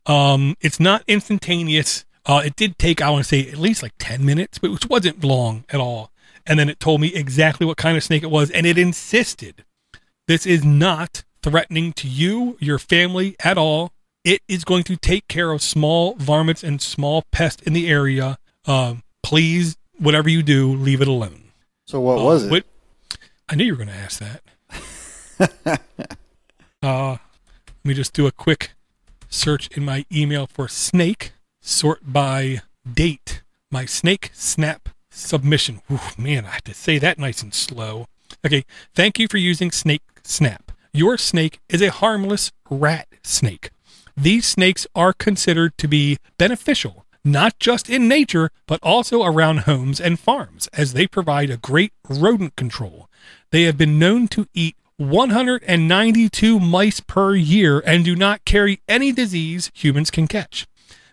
Um, it's not instantaneous. Uh, it did take, I want to say, at least like ten minutes, but which wasn't long at all. And then it told me exactly what kind of snake it was, and it insisted this is not threatening to you, your family at all. It is going to take care of small varmints and small pests in the area. Um, please, whatever you do, leave it alone. So what uh, was it? Wait, I knew you were going to ask that. uh, let me just do a quick search in my email for snake, sort by date. My Snake Snap submission. Ooh, man, I had to say that nice and slow. Okay, thank you for using Snake Snap. Your snake is a harmless rat snake. These snakes are considered to be beneficial, not just in nature, but also around homes and farms, as they provide a great rodent control. They have been known to eat one hundred ninety-two mice per year and do not carry any disease humans can catch.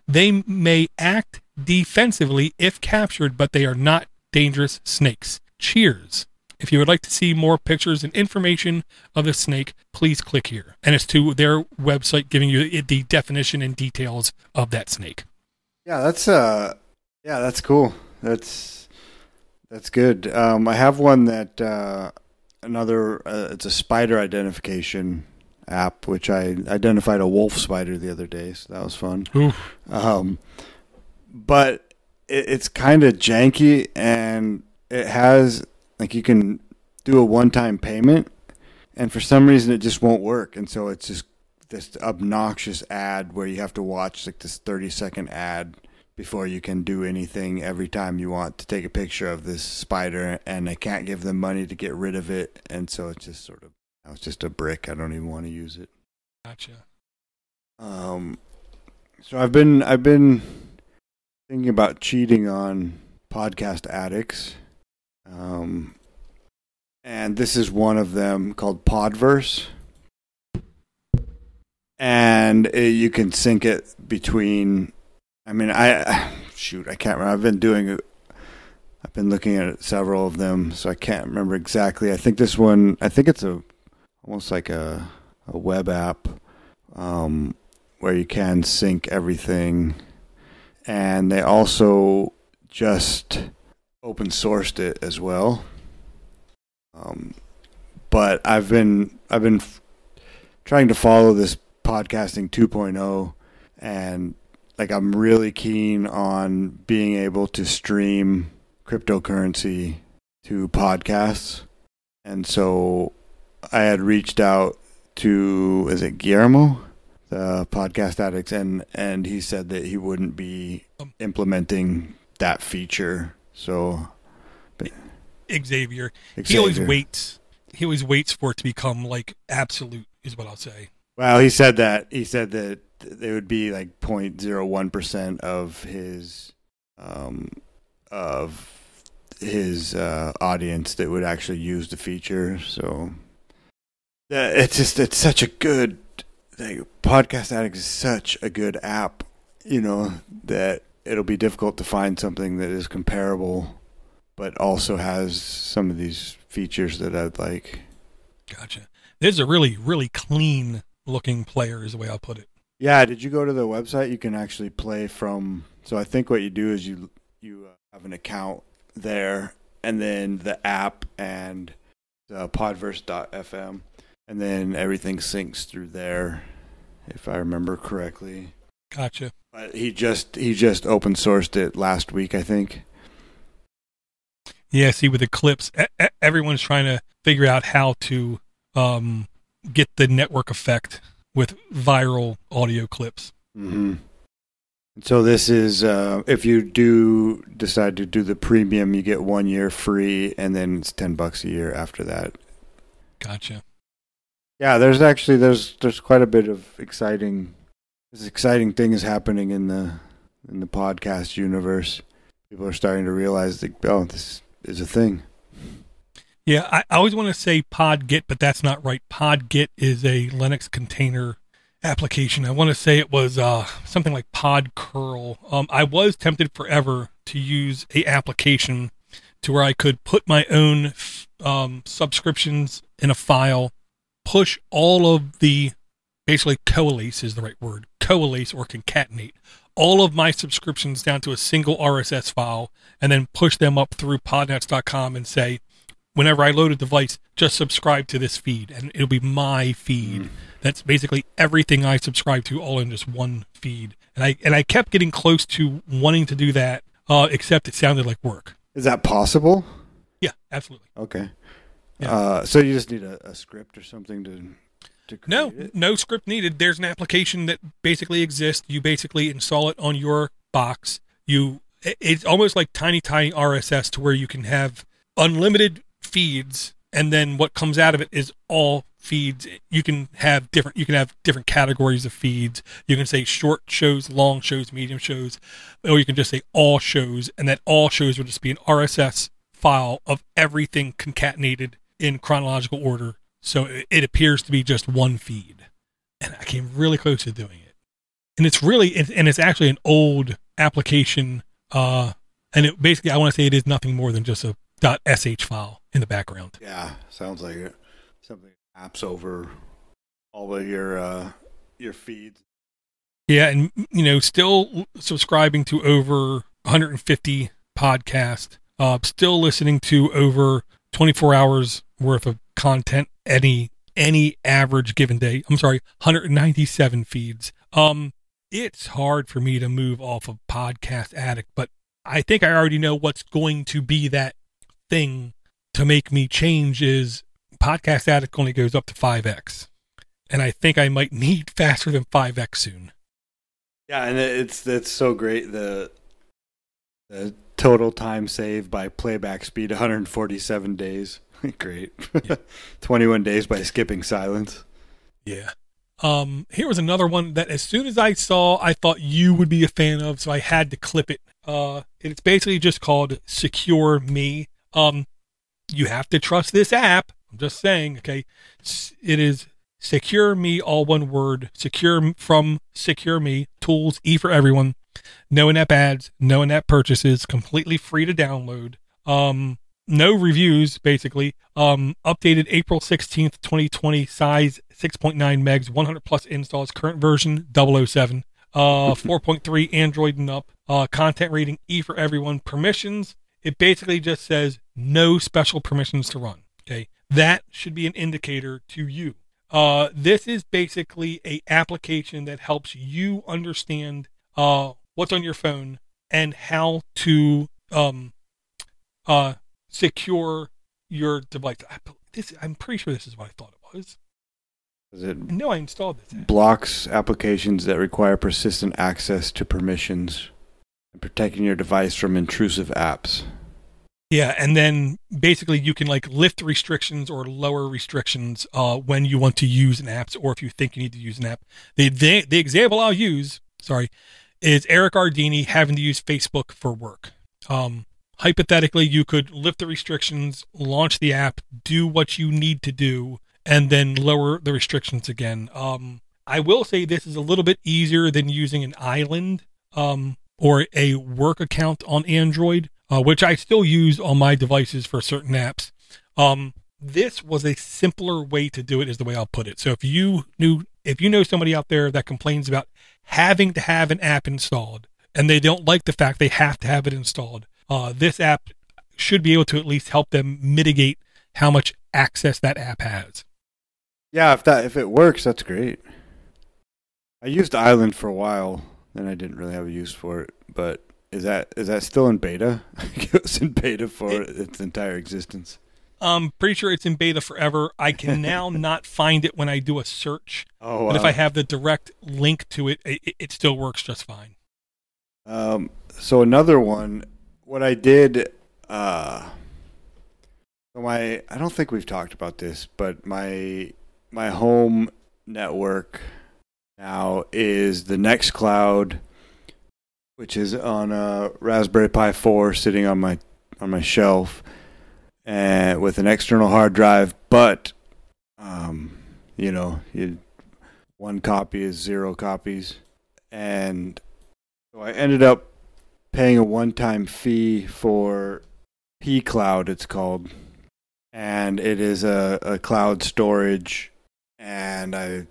They may act defensively if captured, but they are not dangerous snakes. Cheers. If you would like to see more pictures and information of the snake, please click here. And it's to their website giving you the definition and details of that snake. Yeah, that's uh, yeah, that's cool. That's that's good. Um, I have one that uh, another. Uh, it's a spider identification app, which I identified a wolf spider the other day, so that was fun. Oof. Um, but it, it's kind of janky, and it has. Like you can do a one-time payment, and for some reason it just won't work. And so it's just this obnoxious ad where you have to watch like this thirty-second ad before you can do anything every time you want to take a picture of this spider, and I can't give them money to get rid of it. And so it's just sort of, it's just a brick. I don't even want to use it. Gotcha. Um, so I've been, I've been thinking about cheating on podcast addicts. Um, and this is one of them called Podverse, and it, you can sync it between. I mean, I shoot, I can't remember. I've been doing, I've been looking at several of them, so I can't remember exactly. I think this one, I think it's a almost like a a web app, um, where you can sync everything, and they also just open sourced it as well, um, but I've been I've been f- trying to follow this podcasting two point oh, and like I'm really keen on being able to stream cryptocurrency to podcasts, and so I had reached out to is it Guillermo, the podcast addicts, and and he said that he wouldn't be implementing that feature. So, but, Xavier, Xavier, he always waits. He always waits for it to become like absolute, is what I'll say. Well, he said that he said that it would be like zero point zero one percent of his um, of his uh, audience that would actually use the feature. So, that it's just it's such a good thing. Podcast Addict is such a good app, you know that. It'll be difficult to find something that is comparable, but also has some of these features that I'd like. Gotcha. This is a really, really clean looking player is the way I'll put it. Yeah. Did you go to the website? You can actually play from. So I think what you do is you, you have an account there and then the app and uh, podverse dot f m, and then everything syncs through there, if I remember correctly. Gotcha. But he just he just open sourced it last week, I think. Yeah, see, with Eclipse, everyone's trying to figure out how to um, get the network effect with viral audio clips. Mm-hmm. So this is, uh, if you do decide to do the premium, you get one year free, and then it's ten bucks a year after that. Gotcha. Yeah, there's actually, there's there's quite a bit of exciting, there's exciting things happening in the in the podcast universe. People are starting to realize that, oh, this is a thing. Yeah, I, I always want to say PodGit, but that's not right. PodGit is a Linux container application. I want to say it was uh, something like PodCurl. Um, I was tempted forever to use a application to where I could put my own um, subscriptions in a file, push all of the, basically coalesce is the right word, coalesce or concatenate all of my subscriptions down to a single R S S file, and then push them up through podnets dot com and say, whenever I load a device, just subscribe to this feed, and it'll be my feed. Mm. That's basically everything I subscribe to, all in just one feed. And I and I kept getting close to wanting to do that, uh, except it sounded like work. Is that possible? Yeah, absolutely. Okay. Yeah. Uh, so you just need a, a script or something to... No, it? no script needed. There's an application that basically exists. You basically install it on your box. You, it's almost like tiny, tiny R S S to where you can have unlimited feeds, and then what comes out of it is all feeds. You can have different. You can have different categories of feeds. You can say short shows, long shows, medium shows, or you can just say all shows, and that all shows would just be an R S S file of everything concatenated in chronological order. So it appears to be just one feed, and I came really close to doing it. And it's really, and it's actually an old application, uh, and it basically, I want to say it is nothing more than just a .sh file in the background. Yeah, sounds like it. Something apps over all of your uh, your feeds. Yeah, and you know, still subscribing to over one hundred fifty podcasts, uh, still listening to over twenty-four hours worth of content any any average given day. I'm sorry, one hundred ninety-seven feeds. Um, it's hard for me to move off of Podcast Addict, but I think I already know what's going to be that thing to make me change is Podcast Addict only goes up to five X. And I think I might need faster than five X soon. Yeah, and it's that's so great. The the total time saved by playback speed, one hundred forty-seven days. Great. Yeah. twenty-one days by skipping silence. Yeah. Um, here was another one that as soon as I saw, I thought you would be a fan of, so I had to clip it. Uh, it's basically just called Secure Me. Um, you have to trust this app. I'm just saying, okay. It is Secure Me, all one word. Secure from Secure Me. Tools, E for everyone. No in-app ads, no in-app purchases, completely free to download. Um... No reviews, basically. Um, updated April sixteenth, twenty twenty, size six point nine megs, one hundred plus installs, current version double oh seven, uh, four point three Android and up, uh, content rating E for everyone, permissions. It basically just says no special permissions to run. Okay. That should be an indicator to you. Uh, this is basically a application that helps you understand, uh, what's on your phone and how to, um, uh, secure your device. I, this, I'm pretty sure this is what I thought it was. Is it? No, I installed this. App. Blocks applications that require persistent access to permissions and protecting your device from intrusive apps. Yeah, and then basically you can like lift restrictions or lower restrictions uh, when you want to use an app, or if you think you need to use an app. The the, the example I'll use, sorry, is Eric Ardini having to use Facebook for work. Um. Hypothetically, you could lift the restrictions, launch the app, do what you need to do, and then lower the restrictions again. Um, I will say this is a little bit easier than using an island um, or a work account on Android, uh, which I still use on my devices for certain apps. Um, this was a simpler way to do it, is the way I'll put it. So if you knew, if you know somebody out there that complains about having to have an app installed and they don't like the fact they have to have it installed, Uh, this app should be able to at least help them mitigate how much access that app has. Yeah, if that if it works, that's great. I used Island for a while, and I didn't really have a use for it. But is that is that still in beta? It was in beta for it, its entire existence. I'm pretty sure it's in beta forever. I can now not find it when I do a search. Oh, wow. But if I have the direct link to it, it, it still works just fine. Um. So another one, what I did, uh, my I don't think we've talked about this, but my my home network now is the Nextcloud, which is on a Raspberry Pi four sitting on my on my shelf, and with an external hard drive. But, um, you know, you, one copy is zero copies, and so I ended up paying a one-time fee for pCloud, it's called, and it is a, a cloud storage, and I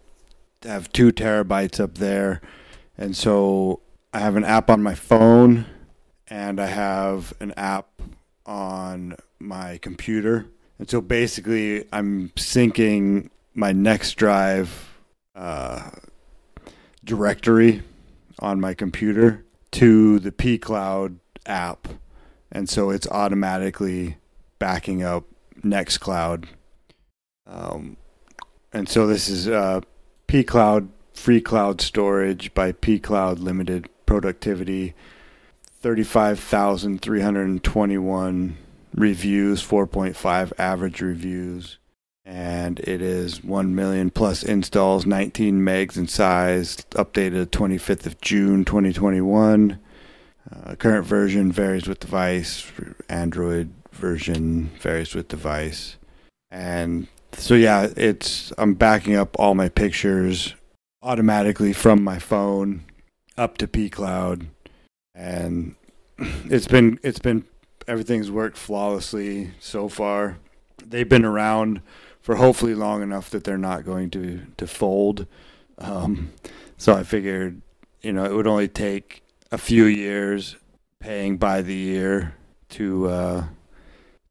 have two terabytes up there, and so I have an app on my phone, and I have an app on my computer, and so basically I'm syncing my Next Drive uh, directory on my computer to the pCloud app, and so it's automatically backing up Nextcloud. Um, and so this is uh, pCloud Free Cloud Storage by pCloud Limited, productivity thirty-five thousand three hundred twenty-one reviews, four point five average reviews, and it is one million plus installs, nineteen megs in size, updated twenty-fifth of June, twenty twenty-one. Uh, current version varies with device. Android version varies with device. And so, yeah, it's I'm backing up all my pictures automatically from my phone up to pCloud, and it's been it's been everything's worked flawlessly so far. They've been around for hopefully long enough that they're not going to, to fold. Um, so I figured, you know, it would only take a few years paying by the year to uh,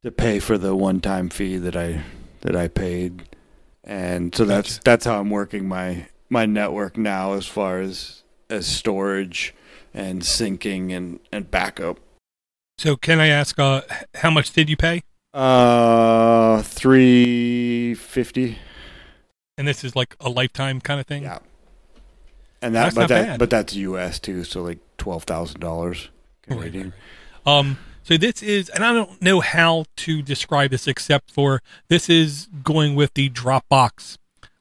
to pay for the one-time fee that I that I paid. And so that's Gotcha. That's how I'm working my, my network now as far as, as storage and syncing and, and backup. So can I ask, uh, how much did you pay? Uh, three fifty, and this is like a lifetime kind of thing. Yeah, and that, that's but not that, bad. But that's U S too, so like twelve thousand dollars Canadian. Right. Um, so this is, and I don't know how to describe this except for this is going with the Dropbox,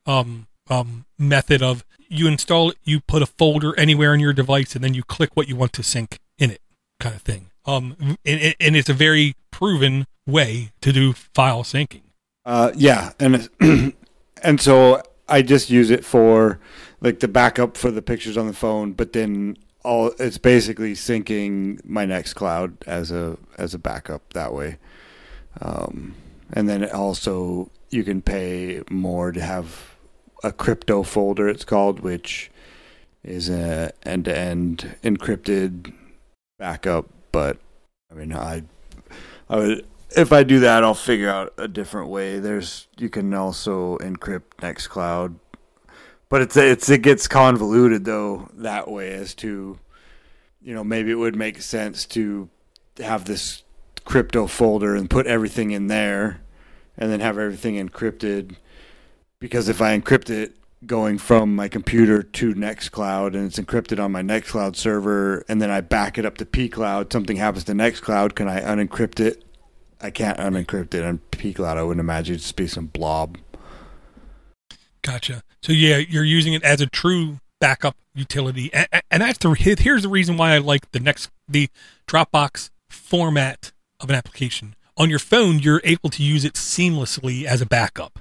um, um, method of you install it, you put a folder anywhere in your device, and then you click what you want to sync in it, kind of thing. Um, and, and it's a very proven way to do file syncing. Uh, yeah, and and so I just use it for like the backup for the pictures on the phone, but then all it's basically syncing my Nextcloud as a as a backup that way. Um, and then it also you can pay more to have a crypto folder, it's called, which is a end-to-end encrypted backup. But I mean, I I would. If I do that, I'll figure out a different way. There's you can also encrypt Nextcloud, but it's it's it gets convoluted though that way as to, you know, maybe it would make sense to have this crypto folder and put everything in there, and then have everything encrypted, because if I encrypt it going from my computer to Nextcloud and it's encrypted on my Nextcloud server, and then I back it up to pCloud, something happens to Nextcloud, can I unencrypt it? I can't unencrypt it on pCloud. I wouldn't imagine it'd just be some blob. Gotcha. So yeah, you're using it as a true backup utility, and, and that's the here's the reason why I like the next the Dropbox format of an application. On your phone, you're able to use it seamlessly as a backup,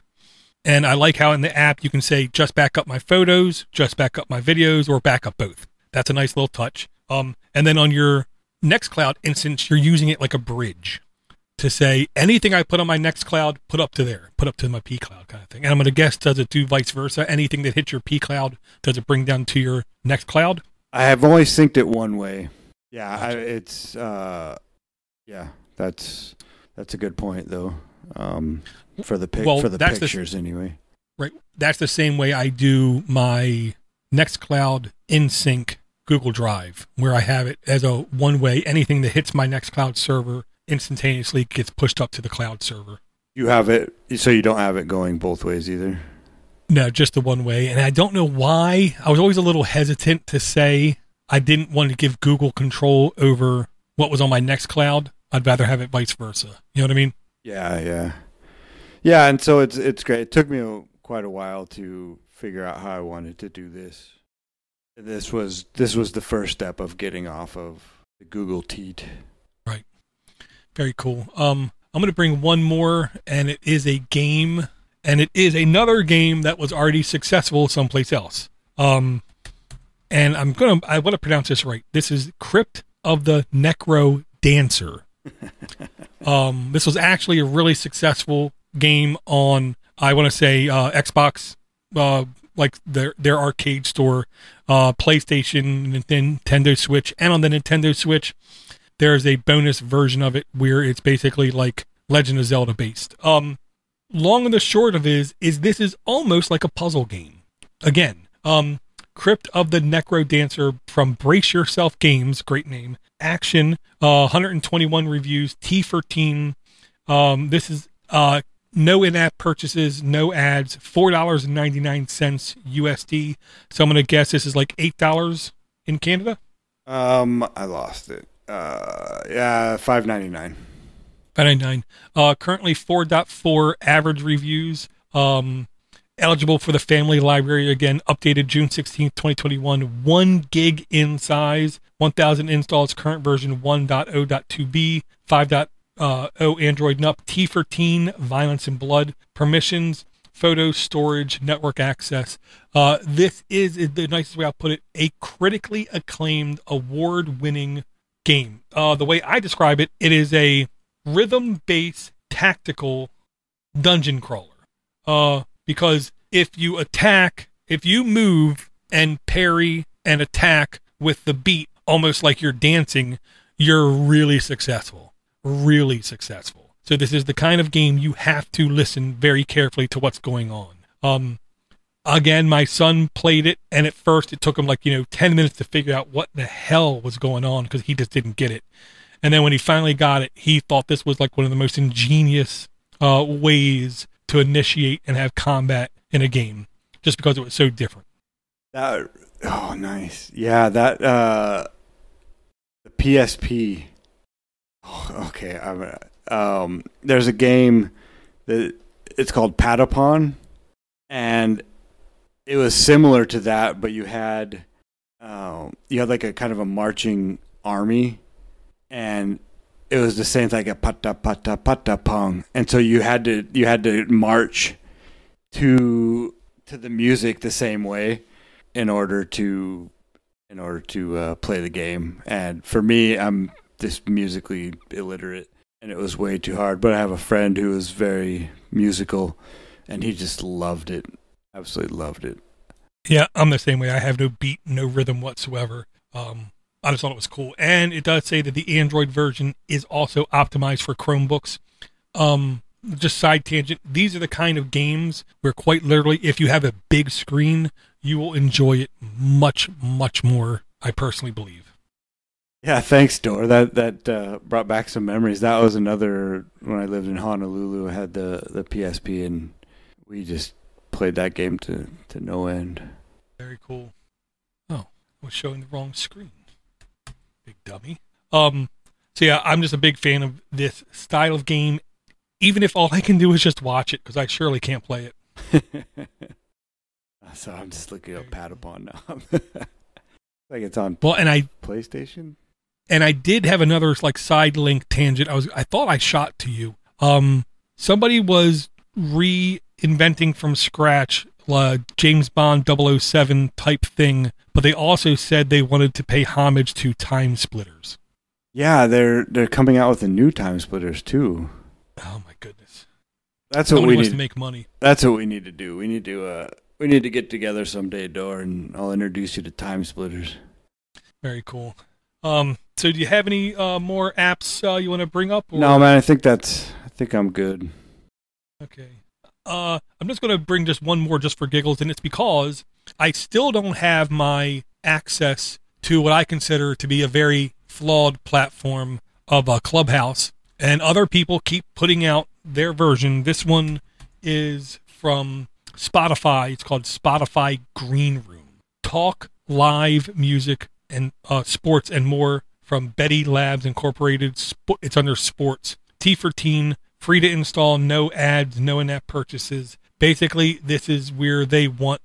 and I like how in the app you can say just back up my photos, just back up my videos, or back up both. That's a nice little touch. Um, and then on your Nextcloud instance, you're using it like a bridge. To say anything I put on my Nextcloud, put up to there, put up to my pCloud kind of thing. And I'm going to guess, does it do vice versa? Anything that hits your pCloud, does it bring down to your Nextcloud? I have only synced it one way. Yeah, gotcha. I, it's, uh, yeah, That's that's a good point, though. Um, for the pic- well, for the pictures the, anyway. Right. That's the same way I do my Nextcloud InSync Google Drive, where I have it as a one-way. Anything that hits my Nextcloud server instantaneously gets pushed up to the cloud server. You have it, so you don't have it going both ways either? No, just the one way. And I don't know why. I was always a little hesitant to say I didn't want to give Google control over what was on my Nextcloud. I'd rather have it vice versa. You know what I mean? Yeah, yeah. Yeah, and so it's it's great. It took me a, quite a while to figure out how I wanted to do this. This was this was the first step of getting off of the Google teat. Right. Very cool. Um, I'm going to bring one more, and it is a game, and it is another game that was already successful someplace else. Um, and I'm going to I want to pronounce this right. This is Crypt of the Necro Dancer. um, this was actually a really successful game on, I want to say, uh, Xbox, uh, like their their arcade store, uh, PlayStation, Nintendo Switch, and on the Nintendo Switch, there's a bonus version of it where it's basically like Legend of Zelda based. Um, long and the short of it is, is this is almost like a puzzle game. Again, um, Crypt of the Necro Dancer from Brace Yourself Games, great name. Action, uh, one hundred twenty-one reviews, T fourteen. Um, this is uh, no in-app purchases, no ads, four dollars and ninety-nine cents U S D. So I'm going to guess this is like eight dollars in Canada? Um, I lost it. Uh, yeah, five dollars and ninety-nine cents. five dollars and ninety-nine cents. Uh, currently four point four average reviews. Um, eligible for the family library, again, updated June sixteenth, twenty twenty-one, one gig in size, one thousand installs, current version one point oh point two b, five point oh Android and up, T fourteen, violence and blood, permissions, photos, storage, network access. Uh, this is, is the nicest way I'll put it, a critically acclaimed, award-winning game. Uh, the way I describe it, it is a rhythm-based, tactical dungeon crawler. Uh, Because if you attack, if you move and parry and attack with the beat, almost like you're dancing, you're really successful. Really successful. So this is the kind of game you have to listen very carefully to what's going on. Um, again, my son played it, and at first it took him like, you know, ten minutes to figure out what the hell was going on because he just didn't get it. And then when he finally got it, he thought this was like one of the most ingenious uh, ways to initiate and have combat in a game, just because it was so different. That, oh, nice. Yeah, that uh, the P S P. Oh, okay, I'm, um, there's a game that it's called Patapon, and it was similar to that, but you had uh, you had like a kind of a marching army, and it was the same thing, like a pata pata pata pong, and so you had to you had to march to to the music the same way in order to in order to uh, play the game. And for me, I'm just musically illiterate, and it was way too hard. But I have a friend who is very musical, and he just loved it, absolutely loved it. Yeah, I'm the same way. I have no beat, no rhythm whatsoever. Um, I just thought it was cool. And it does say that the Android version is also optimized for Chromebooks. Um, just side tangent. These are the kind of games where quite literally, if you have a big screen, you will enjoy it much, much more, I personally believe. Yeah, thanks, Dor. That that uh, brought back some memories. That was another, when I lived in Honolulu, I had the, the P S P, and we just played that game to, to no end. Very cool. Oh, I was showing the wrong screen. Big dummy. Um, so yeah, I'm just a big fan of this style of game, even if all I can do is just watch it, because I surely can't play it. So I'm just looking up Patapon now. Like it's on well, and I, PlayStation? And I did have another like side link tangent. I was I thought I shot to you. Um, somebody was reinventing from scratch uh, James Bond double oh seven type thing, but they also said they wanted to pay homage to Time Splitters. Yeah, they're they're coming out with the new Time Splitters too. Oh my goodness! That's Nobody what we wants need to make money. That's what we need to do. We need to uh, we need to get together someday, Dor, and I'll introduce you to Time Splitters. Very cool. Um, So do you have any uh, more apps uh, you want to bring up? Or? No, man, I think that's, I think I'm good. Okay. Uh, I'm just going to bring just one more just for giggles, and it's because I still don't have my access to what I consider to be a very flawed platform of a Clubhouse, and other people keep putting out their version. This one is from Spotify. It's called Spotify Green Room. Talk, live music, and uh, sports and more from Betty Labs Incorporated. It's under sports. T for teen, free to install, no ads, no in-app purchases. Basically, this is where they want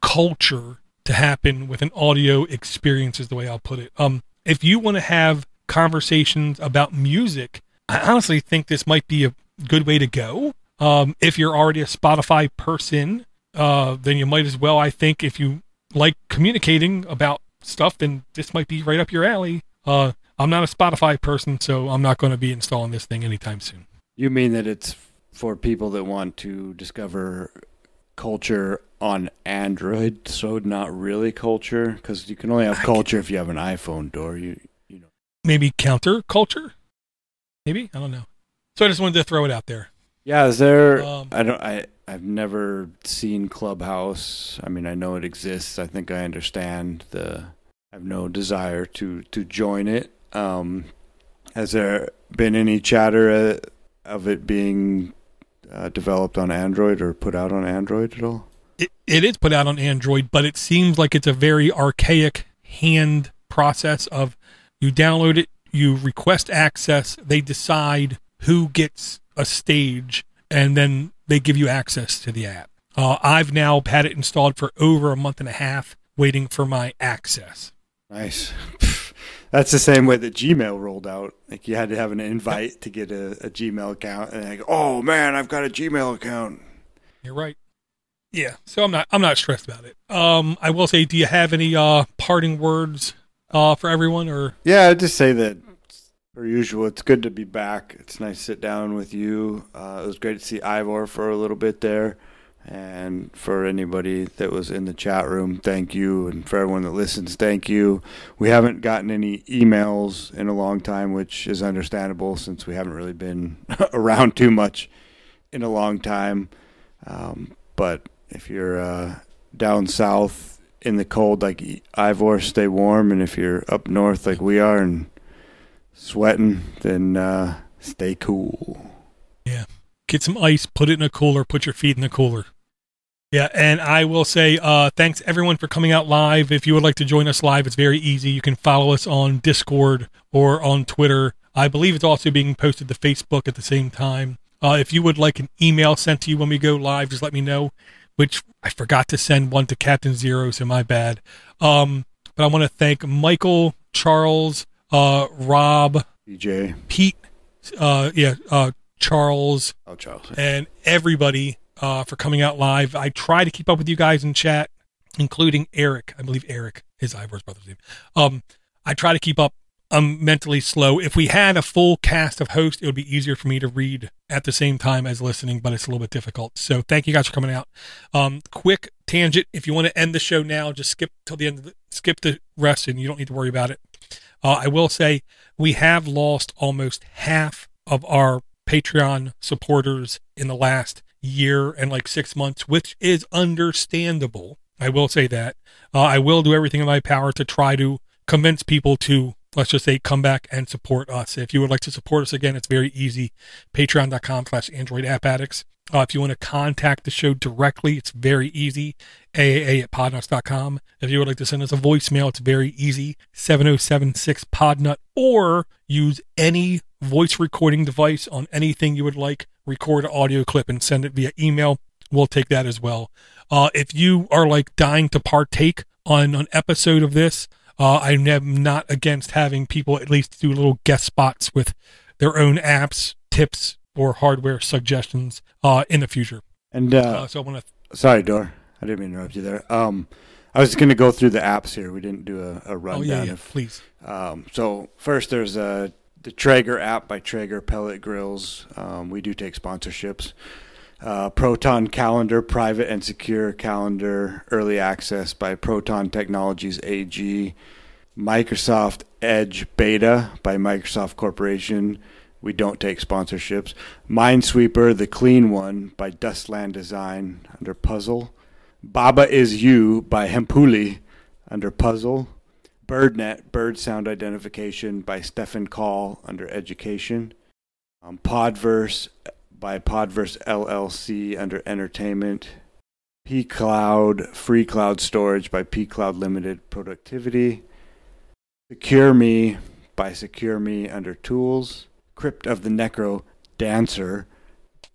culture to happen with an audio experience, is the way I'll put it. Um, if you want to have conversations about music, I honestly think this might be a good way to go. Um, if you're already a Spotify person, uh, then you might as well, I think, if you like communicating about stuff, then this might be right up your alley. Uh, I'm not a Spotify person, so I'm not going to be installing this thing anytime soon. You mean that it's for people that want to discover culture on Android, so not really culture? Because you can only have culture if you have an iPhone, door. You, you know. Maybe counter culture? Maybe? I don't know. So I just wanted to throw it out there. Yeah, is there... Um, I don't... I. I've never seen Clubhouse. I mean, I know it exists. I think I understand the... I have no desire to, to join it. Um, has there been any chatter uh, of it being uh, developed on Android or put out on Android at all? It, it is put out on Android, but it seems like it's a very archaic hand process of you download it, you request access, they decide who gets a stage, and then they give you access to the app. Uh, I've now had it installed for over a month and a half, waiting for my access. Nice. That's the same way that Gmail rolled out. Like you had to have an invite to get a, a Gmail account, and like, oh man, I've got a Gmail account. You're right. Yeah. So I'm not. I'm not stressed about it. Um, I will say, do you have any uh, parting words uh, for everyone? Or yeah, I'd just say that. Per usual, it's good to be back. It's nice to sit down with you. Uh, it was great to see Ivor for a little bit there. And for anybody that was in the chat room, thank you. And for everyone that listens, thank you. We haven't gotten any emails in a long time, which is understandable since we haven't really been around too much in a long time. Um, but if you're uh, down south in the cold like Ivor, stay warm. And if you're up north like we are and sweating, then uh, stay cool. Yeah. Get some ice, put it in a cooler, put your feet in the cooler. Yeah, and I will say uh, thanks, everyone, for coming out live. If you would like to join us live, it's very easy. You can follow us on Discord or on Twitter. I believe it's also being posted to Facebook at the same time. Uh, if you would like an email sent to you when we go live, just let me know, which I forgot to send one to Captain Zero, so my bad. Um, but I want to thank Michael, Charles, Uh, Rob, D J, Pete, uh, yeah, uh, Charles, oh, Charles, and everybody uh, for coming out live. I try to keep up with you guys in chat, including Eric. I believe Eric is Ivor's brother's name. Um, I try to keep up. I'm mentally slow. If we had a full cast of hosts, it would be easier for me to read at the same time as listening, but it's a little bit difficult. So thank you guys for coming out. Um, quick tangent. If you want to end the show now, just skip till the end of the, skip the rest, and you don't need to worry about it. Uh, I will say we have lost almost half of our Patreon supporters in the last year and like six months, which is understandable. I will say that. Uh, I will do everything in my power to try to convince people to, let's just say, come back and support us. If you would like to support us again, it's very easy. Patreon.com slash Android App Addicts. Uh, if you want to contact the show directly, it's very easy. A A A at podnuts dot com. If you would like to send us a voicemail, it's very easy. seven oh seven six Podnut, or use any voice recording device on anything you would like. Record an audio clip and send it via email. We'll take that as well. Uh, if you are like dying to partake on an episode of this, uh, I am not against having people at least do little guest spots with their own apps, tips, or hardware suggestions uh, in the future. And uh, uh, so I want to. Th- Sorry, Dor. I didn't mean to interrupt you there. Um, I was going to go through the apps here. We didn't do a, a rundown. Oh, yeah, yeah, of, please. Um, so first, there's a, the Traeger app by Traeger Pellet Grills. Um, we do take sponsorships. Uh, Proton Calendar, private and secure calendar, early access by Proton Technologies A G. Microsoft Edge Beta by Microsoft Corporation. We don't take sponsorships. Minesweeper, the clean one, by Dustland Design under Puzzle. Baba Is You by Hempuli under Puzzle. BirdNet, Bird Sound Identification by Stefan Call under Education. Um, Podverse by Podverse L L C under Entertainment. pCloud, Free Cloud Storage by pCloud Limited Productivity. Secure Me by Secure Me under Tools. Crypt of the Necro Dancer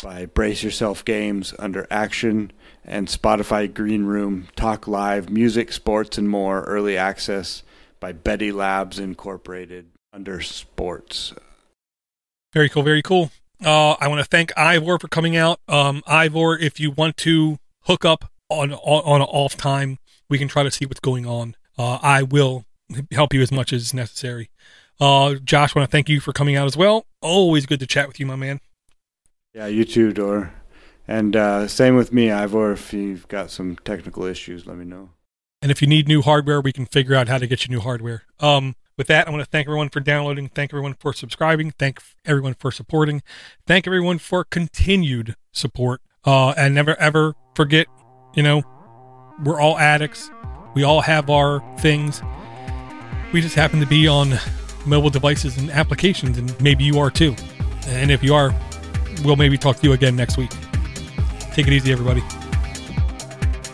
by Brace Yourself Games under Action, and Spotify Green Room, Talk Live, Music, Sports, and More, Early Access by Betty Labs Incorporated under Sports. Very cool, very cool. Uh, I want to thank Ivor for coming out. Um, Ivor, if you want to hook up on, on, on an off time, we can try to see what's going on. Uh, I will help you as much as necessary. Uh, Josh, I want to thank you for coming out as well. Always good to chat with you, my man. Yeah, you too, Dor. And uh, same with me, Ivor. If you've got some technical issues, let me know. And if you need new hardware, we can figure out how to get you new hardware. Um, with that, I want to thank everyone for downloading. Thank everyone for subscribing. Thank everyone for supporting. Thank everyone for continued support. Uh, and never, ever forget, you know, we're all addicts. We all have our things. We just happen to be on mobile devices and applications, and maybe you are too. And if you are, we'll maybe talk to you again next week. Take it easy, everybody.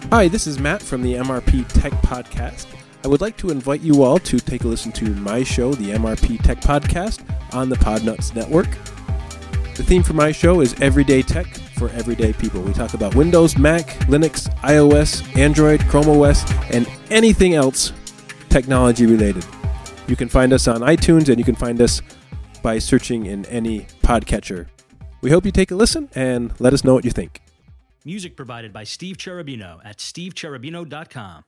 Hi, this is Matt from the M R P Tech Podcast. I would like to invite you all to take a listen to my show, the M R P Tech Podcast, on the Podnuts Network. The theme for my show is Everyday Tech for Everyday People. We talk about Windows, Mac, Linux, iOS, Android, Chrome O S, and anything else technology related. You can find us on iTunes, and you can find us by searching in any podcatcher. We hope you take a listen and let us know what you think. Music provided by Steve Cherubino at steve cherubino dot com.